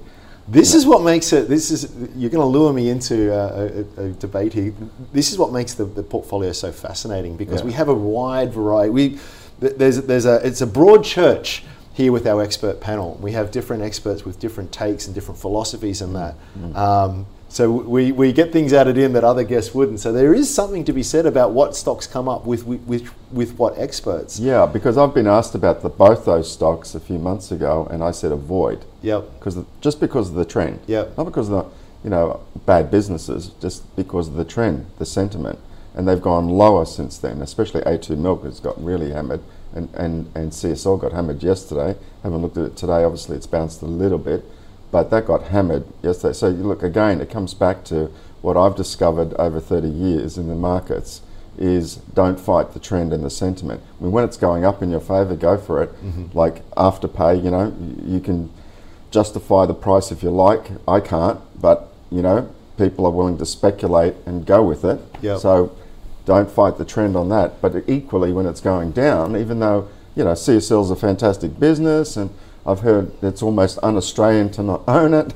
This is what makes it, this is, you're going to lure me into uh, a, a debate here. This is what makes the, the portfolio so fascinating, because yeah. we have a wide variety. We there's there's a It's a broad church here with our expert panel. We have different experts with different takes and different philosophies and that. Mm. Um, so we, we get things added in that other guests wouldn't. So there is something to be said about what stocks come up with with, with what experts. Yeah, because I've been asked about the, both those stocks a few months ago, and I said avoid. Yep. Because just because of the trend. Yep. Not because of the, you know, bad businesses, just because of the trend, the sentiment. And they've gone lower since then, especially A two Milk has got really hammered. And, and, and C S L got hammered yesterday. Haven't looked at it today. Obviously, it's bounced a little bit, but that got hammered yesterday. So you look, again, it comes back to what I've discovered over thirty years in the markets is don't fight the trend and the sentiment. I mean, when it's going up in your favour, go for it. Mm-hmm. Like Afterpay, you know, you can justify the price if you like. I can't, but, you know, people are willing to speculate and go with it. Yep. So don't fight the trend on that. But equally, when it's going down, even though, you know, C S L's a fantastic business, and I've heard it's almost un-Australian to not own it.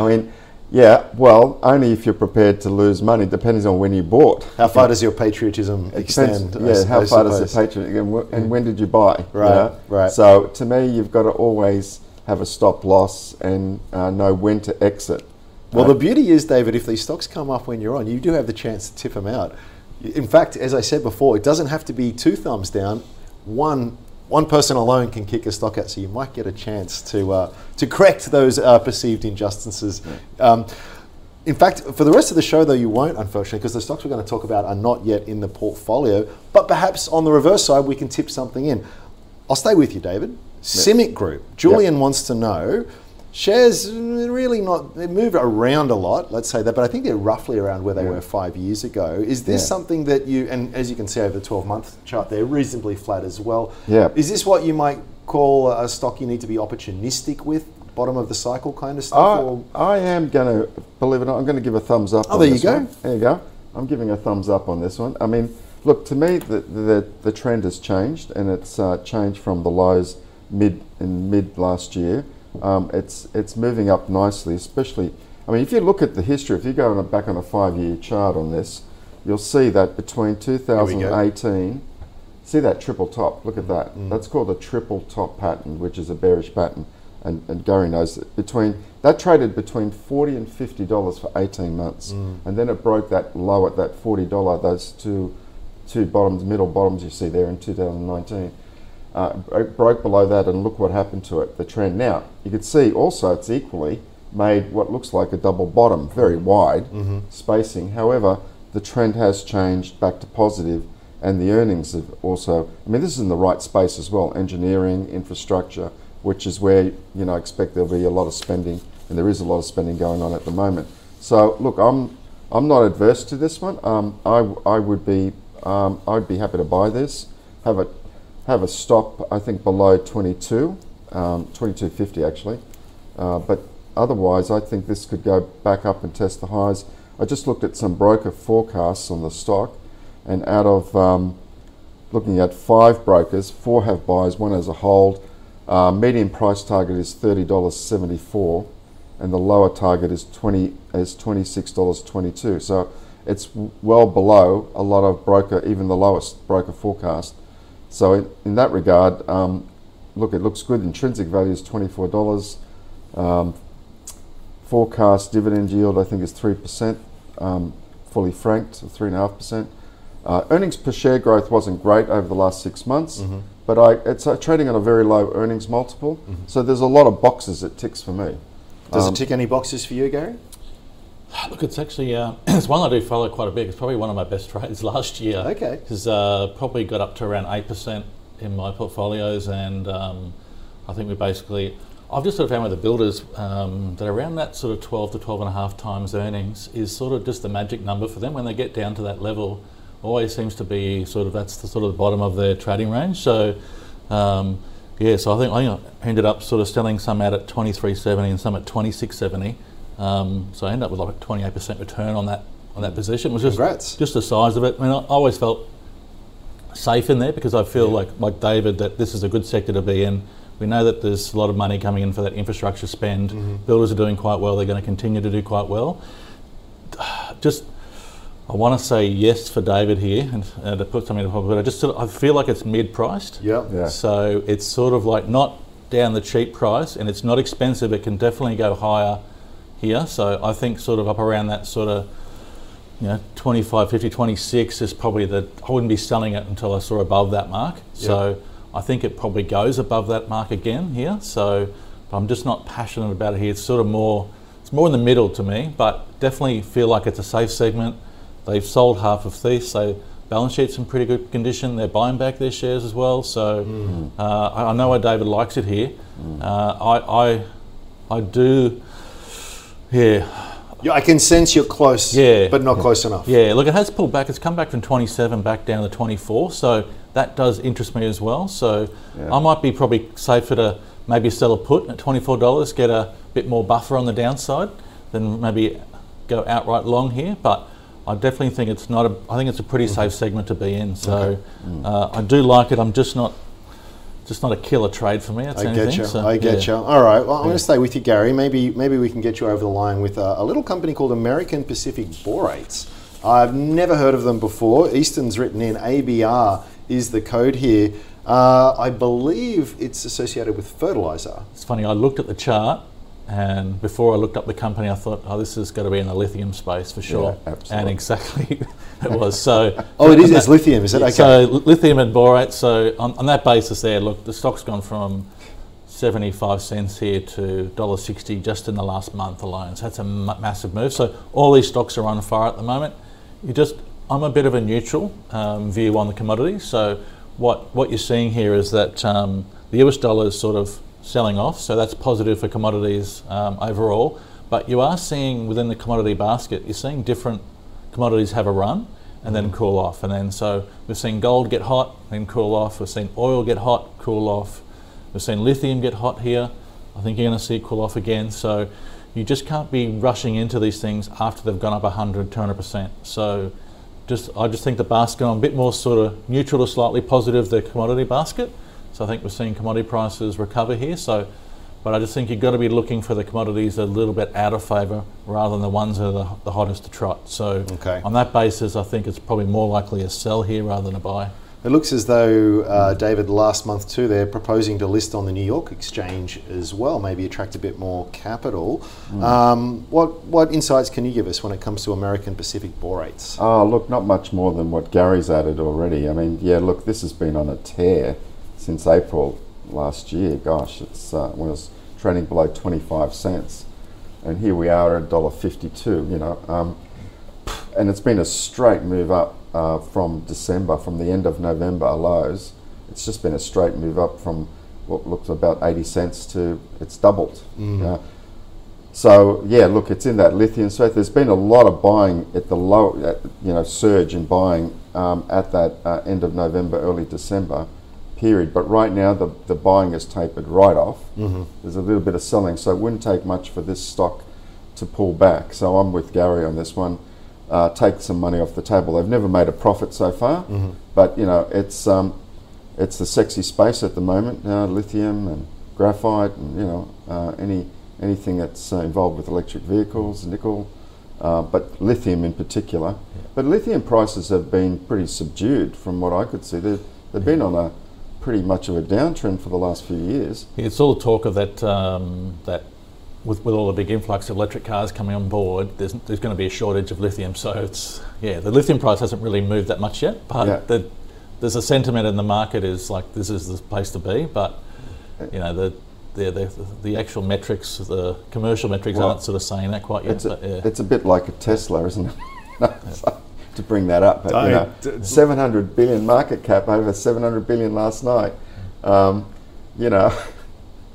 I mean, yeah, well, only if you're prepared to lose money, depending on when you bought. How far does your patriotism extend? Yeah, I, how I far suppose. does the patriotism, and, and when did you buy? Right, you know? right. So to me, you've got to always have a stop loss and uh, know when to exit. Well, the beauty is, David, if these stocks come up when you're on, you do have the chance to tip them out. In fact, as I said before, it doesn't have to be two thumbs down. one one person alone can kick a stock out, so you might get a chance to uh, to correct those uh, perceived injustices. Yeah. Um, in fact, for the rest of the show, though, you won't, unfortunately, because the stocks we're going to talk about are not yet in the portfolio. But perhaps on the reverse side, we can tip something in. I'll stay with you, David. Simic Group. Julian yep. wants to know, shares really not, they move around a lot, let's say that, but I think they're roughly around where they yeah. were five years ago. Is this yeah. something that you, and as you can see over the twelve-month chart, they're reasonably flat as well. Yeah. Is this what you might call a stock you need to be opportunistic with? Bottom of the cycle kind of stuff? I, or? I am going to, believe it or not, I'm going to give a thumbs up oh, on there you this go. One. There you go. I'm giving a thumbs up on this one. I mean, look, to me, the, the, the trend has changed, and it's uh, changed from the lows mid in mid last year. Um, it's it's moving up nicely, especially, I mean, if you look at the history, if you go on a, back on a five-year chart on this, you'll see that between two thousand eighteen, see that triple top, look at that. Mm. That's called a triple top pattern, which is a bearish pattern. And, and Gary knows that between, that traded between forty dollars and fifty dollars for eighteen months. Mm. And then it broke that low at that forty dollars, those two, two bottoms, middle bottoms you see there in two thousand nineteen. Uh, it broke below that, and look what happened to it, the trend. Now, you can see also it's equally made what looks like a double bottom, very wide mm-hmm. spacing. However, the trend has changed back to positive, and the earnings have also, I mean, this is in the right space as well, engineering, infrastructure, which is where, you know, I expect there'll be a lot of spending, and there is a lot of spending going on at the moment. So look, I'm I'm not adverse to this one. Um, I I would be um, I'd be happy to buy this. Have a have a stop. I think below twenty-two, um, twenty-two fifty actually. Uh, but otherwise, I think this could go back up and test the highs. I just looked at some broker forecasts on the stock, and out of um, looking at five brokers, four have buys, one has a hold. Uh, median price target is thirty dollars seventy-four, and the lower target is twenty is twenty-six dollars twenty-two. So it's w well below a lot of broker, even the lowest broker forecast. So in, in that regard, um, look, it looks good. Intrinsic value is twenty-four dollars. Um, forecast dividend yield, I think, is three percent, um, fully franked, so three point five percent. Uh, earnings per share growth wasn't great over the last six months. Mm-hmm. But I, it's uh, trading on a very low earnings multiple, mm-hmm. so there's a lot of boxes it ticks for me. Does um, it tick any boxes for you, Gary? Look, it's actually uh, it's one I do follow quite a bit. It's probably one of my best trades last year. Okay, because uh, probably got up to around eight percent in my portfolios, and um, I think we basically I've just sort of found with the builders um, that around that sort of twelve to twelve and a half times earnings is sort of just the magic number for them when they get down to that level. Always seems to be sort of that's the sort of the bottom of their trading range. So, um, yeah. So I think I ended up sort of selling some out at twenty-three seventy and some at twenty-six seventy. Um, so I ended up with like a twenty-eight percent return on that on that position. It was just Congrats. just the size of it. I mean, I always felt safe in there because I feel yeah. like like David that this is a good sector to be in. We know that there's a lot of money coming in for that infrastructure spend. Mm-hmm. Builders are doing quite well. They're going to continue to do quite well. Just. I want to say yes for David here and uh, to put something in the pocket, but I just sort of, I feel like it's mid-priced. Yeah. yeah. So it's sort of like not down the cheap price, and it's not expensive. It can definitely go higher here. So I think sort of up around that sort of, you know, twenty-five fifty, twenty-six is probably the. I wouldn't be selling it until I saw above that mark. Yep. So I think it probably goes above that mark again here. So but I'm just not passionate about it here. It's sort of more. It's more in the middle to me, but definitely feel like it's a safe segment. They've sold half of these, so balance sheet's in pretty good condition. They're buying back their shares as well, so mm. uh, I, I know why David likes it here. Mm. Uh, I, I, I do, yeah. yeah. I can sense you're close, yeah. but not yeah. close enough. Yeah, look, it has pulled back. It's come back from twenty-seven back down to twenty-four, so that does interest me as well. So yeah. I might be probably safer to maybe sell a put at twenty-four dollars, get a bit more buffer on the downside, then maybe go outright long here, but. I definitely think it's not a, I think it's a pretty mm-hmm. safe segment to be in. So okay. mm. uh, I do like it. I'm just not, just not a killer trade for me. That's I anything. get you. So, I get yeah. you. All right. Well, I'm yeah. going to stay with you, Gary. Maybe, maybe we can get you over the line with a, a little company called American Pacific Borates. I've never heard of them before. Easton's written in. A B R is the code here. Uh, I believe it's associated with fertilizer. It's funny. I looked at the chart. And before I looked up the company, I thought, oh, this has got to be in the lithium space for sure. Yeah, absolutely. And exactly it was. So oh, it is. It's that, lithium, is it? Okay. So lithium and borate. So on, on that basis, there. Look, the stock's gone from seventy-five cents here to one dollar sixty just in the last month alone. So that's a m- massive move. So all these stocks are on fire at the moment. You just, I'm a bit of a neutral um, view on the commodities. So what what you're seeing here is that um, the U S dollar is sort of selling off. So that's positive for commodities um, overall. But you are seeing within the commodity basket, you're seeing different commodities have a run and then cool off. And then so we've seen gold get hot, then cool off. We've seen oil get hot, cool off. We've seen lithium get hot here. I think you're going to see it cool off again. So you just can't be rushing into these things after they've gone up one hundred, two hundred percent. So just I just think the basket on a bit more sort of neutral or slightly positive, the commodity basket. So I think we're seeing commodity prices recover here. So but I just think you've got to be looking for the commodities that are a little bit out of favour rather than the ones that are the, the hottest to trot. So okay. on that basis, I think it's probably more likely a sell here rather than a buy. It looks as though, uh, David, last month too, they're proposing to list on the New York Exchange as well, maybe attract a bit more capital. Mm. Um, what what insights can you give us when it comes to American Pacific Borates? Oh, look, not much more than what Gary's added already. I mean, yeah, look, this has been on a tear since April last year. Gosh, it's uh, when it was trading below twenty-five cents, and here we are at one dollar fifty-two, you know, um, and it's been a straight move up uh, from December, from the end of November lows. It's just been a straight move up from what looks about eighty cents to it's doubled. Mm-hmm. uh, so yeah, look, it's in that lithium space. There's been a lot of buying at the low, uh, you know, surge in buying um, at that uh, end of November, early December period, but right now the, the buying is tapered right off. Mm-hmm. There's a little bit of selling, so it wouldn't take much for this stock to pull back. So I'm with Gary on this one. Uh, take some money off the table. They've never made a profit so far, mm-hmm. but you know it's um, it's the sexy space at the moment. Uh, lithium and graphite, and you know uh, any anything that's uh, involved with electric vehicles, nickel, uh, but lithium in particular. Yeah. But lithium prices have been pretty subdued from what I could see. They've, they've been on a pretty much of a downtrend for the last few years. It's all talk of that, um, that with, with all the big influx of electric cars coming on board, there's, there's going to be a shortage of lithium. So it's, yeah, the lithium price hasn't really moved that much yet, but yeah. the, there's a sentiment in the market is like, this is the place to be, but you know, the the, the, the actual metrics, the commercial metrics well, aren't sort of saying that quite yet. It's, but, a, yeah. it's a bit like a Tesla, isn't it? no, yeah. to bring that up, but, you know, d- seven hundred billion market cap, over seven hundred billion last night. Um, you know,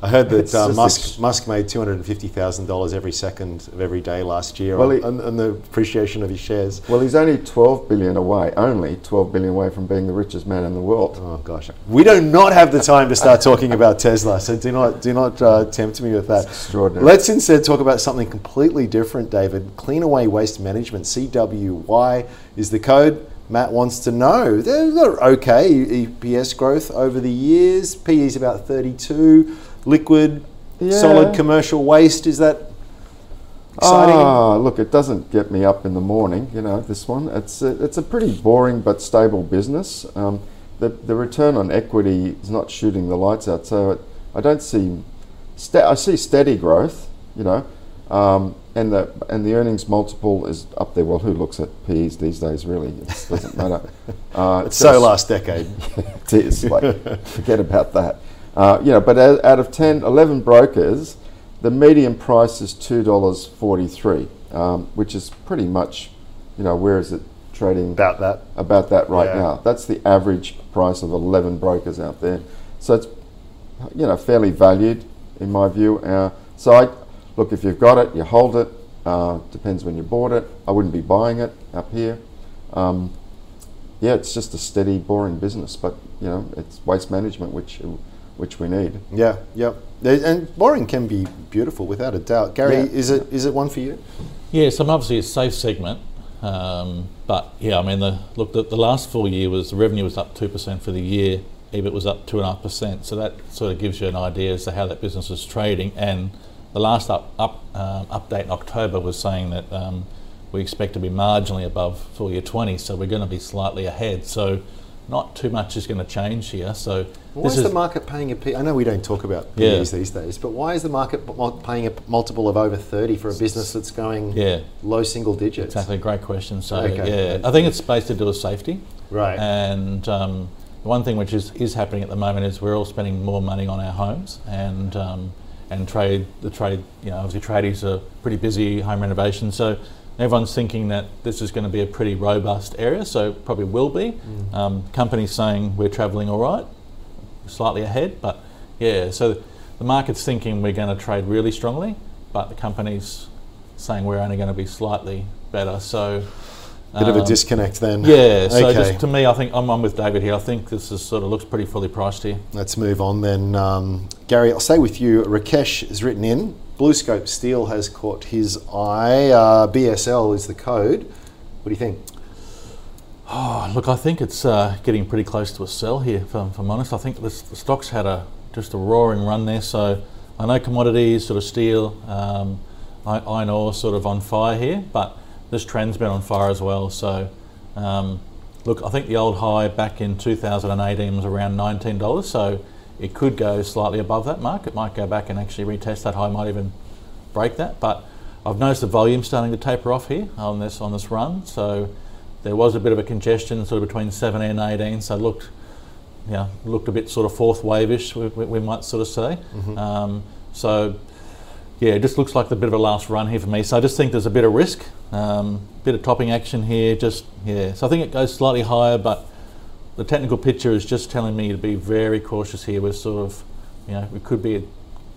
I heard that uh, Musk ex- Musk made two hundred fifty thousand dollars every second of every day last year well, on, he, on, on the appreciation of his shares. Well, he's only twelve billion away, only twelve billion away from being the richest man in the world. Oh gosh, we do not have the time to start talking about Tesla, so do not do not uh, tempt me with that. It's extraordinary. Let's instead talk about something completely different, David. Cleanaway Waste Management, C W Y is the code. Matt wants to know. They're okay E P S growth over the years. P E is about thirty-two. Liquid, yeah. Solid commercial waste, is that exciting? Ah, look, it doesn't get me up in the morning, you know, this one. It's a, it's a pretty boring but stable business. Um, the, the return on equity is not shooting the lights out, so it, I don't see, ste- I see steady growth, you know, um, and the and the earnings multiple is up there. Well, who looks at P Es these days, really? It doesn't matter. Uh, it's so last decade. It is, like, forget about that. Uh, you know, but out of ten, eleven brokers, the median price is two dollars forty-three, um, which is pretty much, you know, where is it trading? About that. About that right yeah. now. That's the average price of eleven brokers out there. So it's, you know, fairly valued in my view. Uh, so I, look, if you've got it, you hold it. Uh, depends when you bought it. I wouldn't be buying it up here. Um, yeah, it's just a steady, boring business, but, you know, it's waste management, which... It, which we need. Yeah, yeah. And boring can be beautiful, without a doubt. Gary, yeah. is it is it one for you? Yeah, so obviously it's a safe segment. Um, but yeah, I mean, the look, the, the last full year was, the revenue was up two percent for the year, E B I T was up two point five percent. So that sort of gives you an idea as to how that business is trading. And the last up, up um, update in October was saying that um, we expect to be marginally above full year twenty, so we're going to be slightly ahead. So not too much is going to change here. So why this is, is the market paying a P? I know we don't talk about P Es yeah. these days, but why is the market paying a multiple of over thirty for a business that's going yeah. low single digits? Exactly, great question. So okay. yeah, I think it's based to do with safety. Right. And um, one thing which is, is happening at the moment is we're all spending more money on our homes, and um, and trade the trade. You know, obviously tradies are pretty busy home renovations. So everyone's thinking that this is going to be a pretty robust area, so it probably will be. Mm. Um, companies saying we're travelling all right, slightly ahead, but yeah, so the market's thinking we're going to trade really strongly, but the companies saying we're only going to be slightly better. So um, bit of a disconnect then. Yeah, so okay. just to me, I think I'm on with David here. I think this is sort of looks pretty fully priced here. Let's move on then. Um, Gary, I'll stay with you. Rakesh has written in, BlueScope Steel has caught his eye. Uh, B S L is the code. What do you think? Oh, look, I think it's uh, getting pretty close to a sell here, if I'm, if I'm honest. I think this, the stock's had a just a roaring run there. So I know commodities, sort of steel, um, iron ore sort of on fire here, but this trend's been on fire as well. So um, look, I think the old high back in two thousand eighteen was around nineteen dollars. So it could go slightly above that mark. It might go back and actually retest that high, might even break that. But I've noticed the volume starting to taper off here on this on this run. So there was a bit of a congestion sort of between seventeen and eighteen. So it looked, you know, looked a bit sort of fourth wave-ish, we, we, we might sort of say. Mm-hmm. um, so yeah, it just looks like a bit of a last run here for me. So I just think there's a bit of risk, um, bit of topping action here. Just yeah. So I think it goes slightly higher, but the technical picture is just telling me to be very cautious here. We're sort of, you know, we could be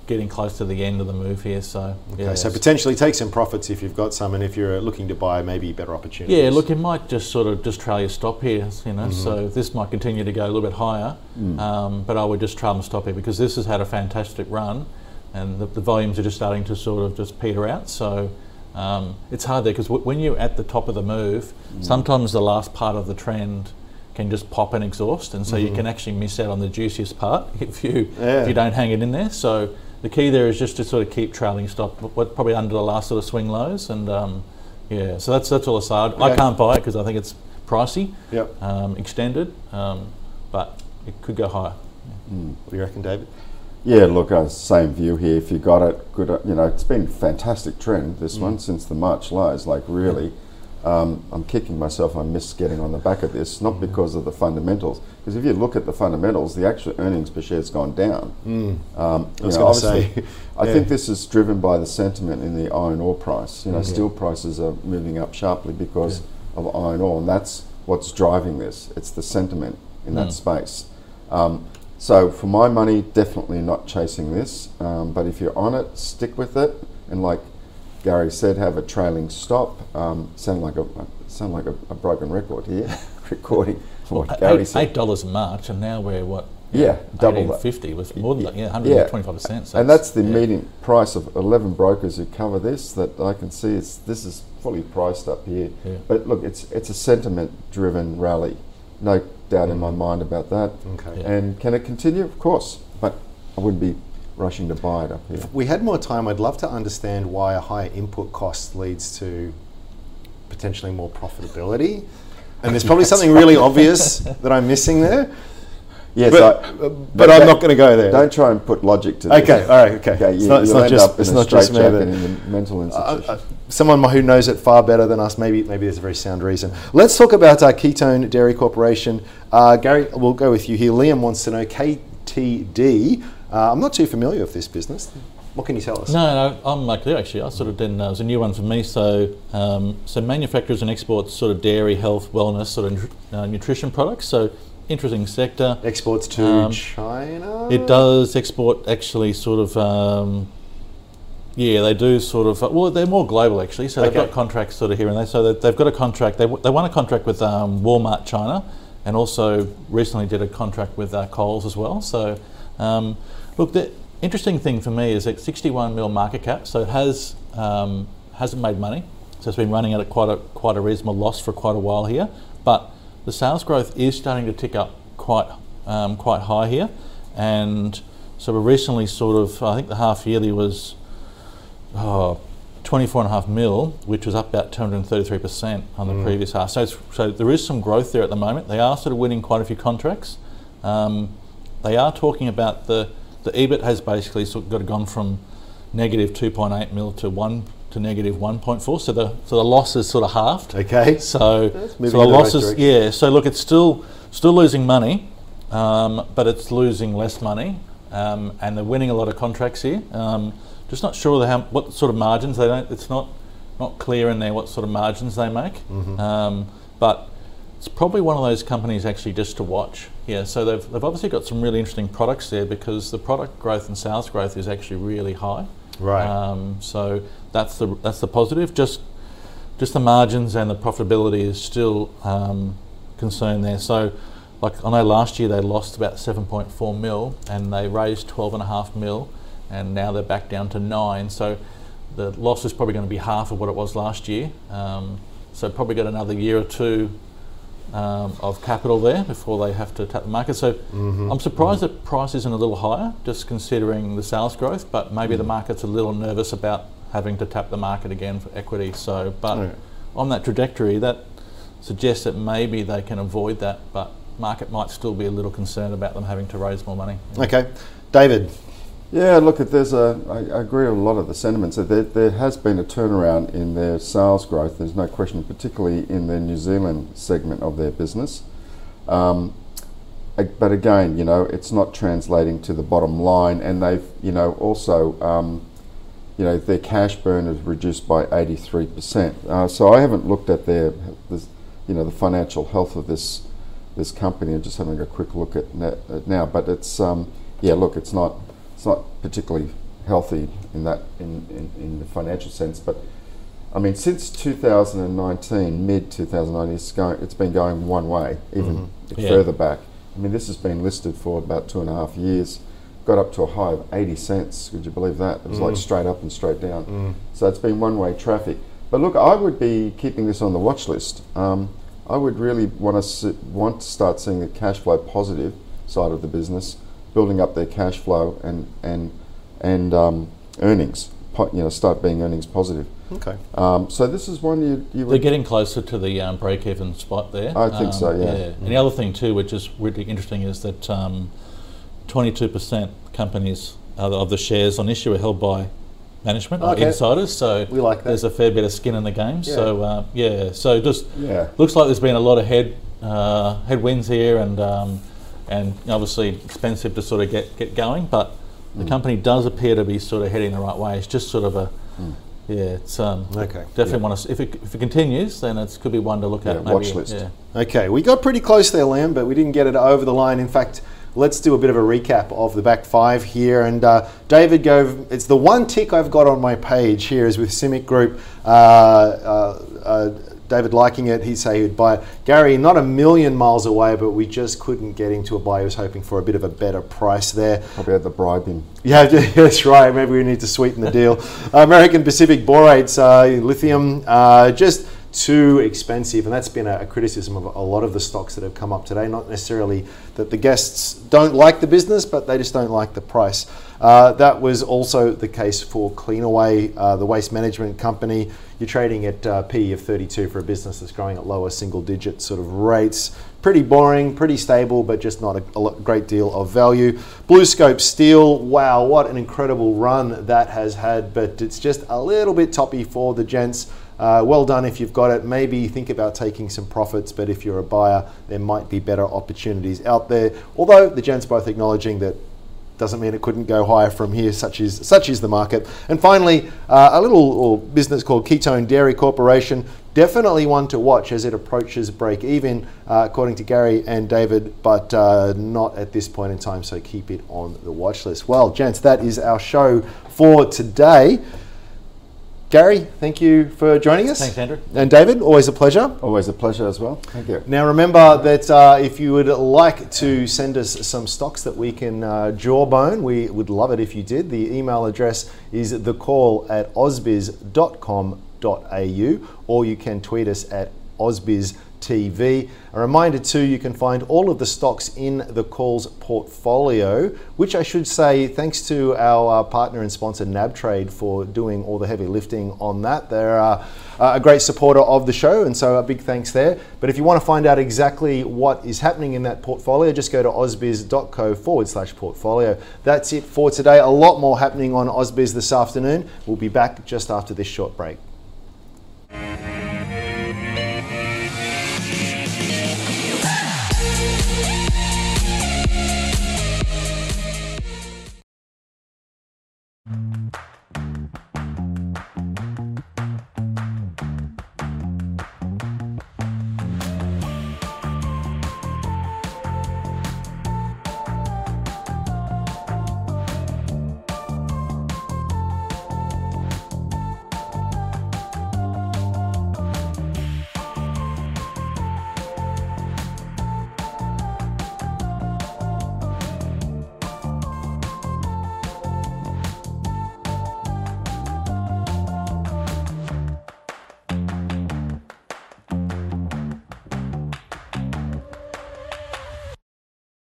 getting close to the end of the move here. So, okay, yeah. So potentially take some profits if you've got some, and if you're looking to buy, maybe better opportunities. Yeah, look, it might just sort of just trail your stop here, you know. Mm-hmm. So this might continue to go a little bit higher, mm. um, but I would just trail my stop here because this has had a fantastic run, and the, the volumes are just starting to sort of just peter out. So um, it's hard there because w- when you're at the top of the move, mm. sometimes the last part of the trend can just pop and exhaust, and so mm-hmm. you can actually miss out on the juiciest part if you yeah. if you don't hang it in there. So the key there is just to sort of keep trailing stop, probably under the last sort of swing lows, and um, yeah, so that's that's all aside. Okay. I can't buy it because I think it's pricey, yep. um, extended, um, but it could go higher. Yeah. Mm. What do you reckon, David? Yeah, look, uh, same view here. If you got it, good. Uh, you know, it's been a fantastic trend this mm. one since the March lows, like really. Yeah. Um, I'm kicking myself, I missed getting on the back of this, not because of the fundamentals, because if you look at the fundamentals, the actual earnings per share has gone down. Mm. Um, I was going to say. I yeah. think this is driven by the sentiment in the iron ore price. You know, mm-hmm. steel prices are moving up sharply because yeah. of iron ore, and that's what's driving this. It's the sentiment in mm. that space. Um, so for my money, definitely not chasing this, um, but if you're on it, stick with it, and like Gary said, have a trailing stop. Um, sound like a sound like a, a broken record here, recording. Well, what eight, Gary said. Eight dollars a March, and now we're what? Yeah, double that. Fifty was more than yeah, that. Yeah, hundred and twenty-five yeah. percent. So and that's the yeah. median price of eleven brokers who cover this. That I can see, it's this is fully priced up here. Yeah. But look, it's it's a sentiment-driven rally, no doubt mm. in my mind about that. Okay. Yeah. And can it continue? Of course, but I wouldn't be rushing to buy it up here. If we had more time, I'd love to understand why a higher input cost leads to potentially more profitability. And there's probably something really obvious that I'm missing there. Yes, but, I, but, but I'm that, not going to go there. Don't try and put logic to this. Okay, all right, okay. okay you, it's not, it's not just, it's not just me. In mental institution. Uh, uh, someone who knows it far better than us, maybe maybe there's a very sound reason. Let's talk about uh, Ketone Dairy Corporation. Uh, Gary, we'll go with you here. Liam wants to know, K T D, Uh, I'm not too familiar with this business. What can you tell us? No, no, I'm like you actually. I sort of didn't know. It was a new one for me. So, um, so manufacturers and exports sort of dairy, health, wellness, sort of uh, nutrition products. So, interesting sector. Exports to um, China? It does export actually sort of, um, yeah, they do sort of, well, they're more global actually. So they've okay. got contracts sort of here and there. So they've got a contract, they, w- they won a contract with um, Walmart China, and also recently did a contract with uh, Coles as well. So, um, look, the interesting thing for me is it's sixty-one mil market cap, so it has um, hasn't made money, so it's been running at a quite a quite a reasonable loss for quite a while here. But the sales growth is starting to tick up quite um, quite high here, and so we recently sort of I think the half yearly was oh, twenty-four and a half mil, which was up about two hundred thirty-three percent on the mm. previous half. So, it's, so there is some growth there at the moment. They are sort of winning quite a few contracts. Um, they are talking about the the E B I T has basically sort of got gone from negative two point eight mil to one to negative one point four. So the so the loss is sort of halved. Okay. So, so the loss is, yeah. So look, it's still still losing money, um, but it's losing less money, um, and they're winning a lot of contracts here. Um, Just not sure how, what sort of margins they don't. It's not not clear in there what sort of margins they make. Mm-hmm. um, but it's probably one of those companies actually just to watch. Yeah. So they've they've obviously got some really interesting products there because the product growth and sales growth is actually really high. Right. Um, so that's the that's the positive. Just just the margins and the profitability is still um, concerned there. So. Like I know last year they lost about seven point four mil and they raised twelve and a half mil. And now they're back down to nine. So the loss is probably going to be half of what it was last year. Um, so probably got another year or two um, of capital there before they have to tap the market. So mm-hmm. I'm surprised mm-hmm. that price isn't a little higher, just considering the sales growth, but maybe mm-hmm. the market's a little nervous about having to tap the market again for equity. So, but right. on that trajectory, that suggests that maybe they can avoid that, but market might still be a little concerned about them having to raise more money. Okay, David. Yeah, look, there's a, I agree with a lot of the sentiments. There, there has been a turnaround in their sales growth, there's no question, particularly in the New Zealand segment of their business. Um, but again, you know, it's not translating to the bottom line, and they've, you know, also, um, you know, their cash burn is reduced by eighty-three percent. Uh, so I haven't looked at their, this, you know, the financial health of this this company. I'm just having a quick look at it now, but it's, um, yeah, look, it's not. It's not particularly healthy in that in, in, in the financial sense, but I mean, since two thousand nineteen, mid two thousand nineteen, it's going, it's been going one way, even mm-hmm. yeah. further back. I mean, this has been listed for about two and a half years, got up to a high of eighty cents. Would you believe that? It was mm. like straight up and straight down. Mm. So it's been one-way traffic. But look, I would be keeping this on the watch list. Um, I would really want to want to start seeing the cash flow positive side of the business, building up their cash flow and and and um, earnings, po you know, start being earnings positive. Okay. Um, so this is one you, you would... They're getting closer to the um, break-even spot there. I think um, so, yeah. yeah. Mm-hmm. And the other thing too, which is really interesting, is that um, twenty-two percent companies of the shares on issue are held by management okay. or insiders. So we like that. There's a fair bit of skin in the game. Yeah. So uh, yeah, so just yeah. looks like there's been a lot of head uh, headwinds here and. Um, and obviously expensive to sort of get, get going, but the mm. company does appear to be sort of heading the right way. It's just sort of a, mm. yeah, it's um, okay. definitely yeah. want to, if it, if it continues, then it could be one to look yeah, at. Maybe, watch list. Yeah. Okay, we got pretty close there, Liam, but we didn't get it over the line. In fact, let's do a bit of a recap of the back five here. And uh, David Gove, it's the one tick I've got on my page here is with Simic Group, uh, uh, uh, David liking it, he'd say he'd buy it. Gary, not a million miles away, but we just couldn't get him to a buy. He was hoping for a bit of a better price there. Probably had to bribe him. Yeah, that's right. Maybe we need to sweeten the deal. American Pacific Borates, uh, lithium, uh, just too expensive. And that's been a, a criticism of a lot of the stocks that have come up today. Not necessarily that the guests don't like the business, but they just don't like the price. Uh, that was also the case for Cleanaway, uh, the waste management company. You're trading at uh, P E of thirty-two for a business that's growing at lower single digit sort of rates. Pretty boring, pretty stable, but just not a, a great deal of value. BlueScope Steel, wow, what an incredible run that has had, but it's just a little bit toppy for the gents. Uh, well done if you've got it. Maybe think about taking some profits, but if you're a buyer, there might be better opportunities out there. Although the gents both acknowledging that doesn't mean it couldn't go higher from here, such is such is the market. And finally, uh, a little business called Ketone Dairy Corporation, definitely one to watch as it approaches break even, uh, according to Gary and David, but uh, not at this point in time, so keep it on the watch list. Well, gents, that is our show for today. Gary, thank you for joining us. Thanks, Andrew. And David, always a pleasure. Always a pleasure as well. Thank you. Now remember that uh, if you would like to send us some stocks that we can uh, jawbone, we would love it if you did. The email address is thecall at ausbiz dot com dot a u, or you can tweet us at ausbiz dot com. T V. A reminder too, you can find all of the stocks in the call's portfolio, which I should say, thanks to our uh, partner and sponsor NabTrade for doing all the heavy lifting on that. They're uh, a great supporter of the show, and so a big thanks there. But if you want to find out exactly what is happening in that portfolio, just go to ausbiz.co forward slash portfolio. That's it for today. A lot more happening on AusBiz this afternoon. We'll be back just after this short break.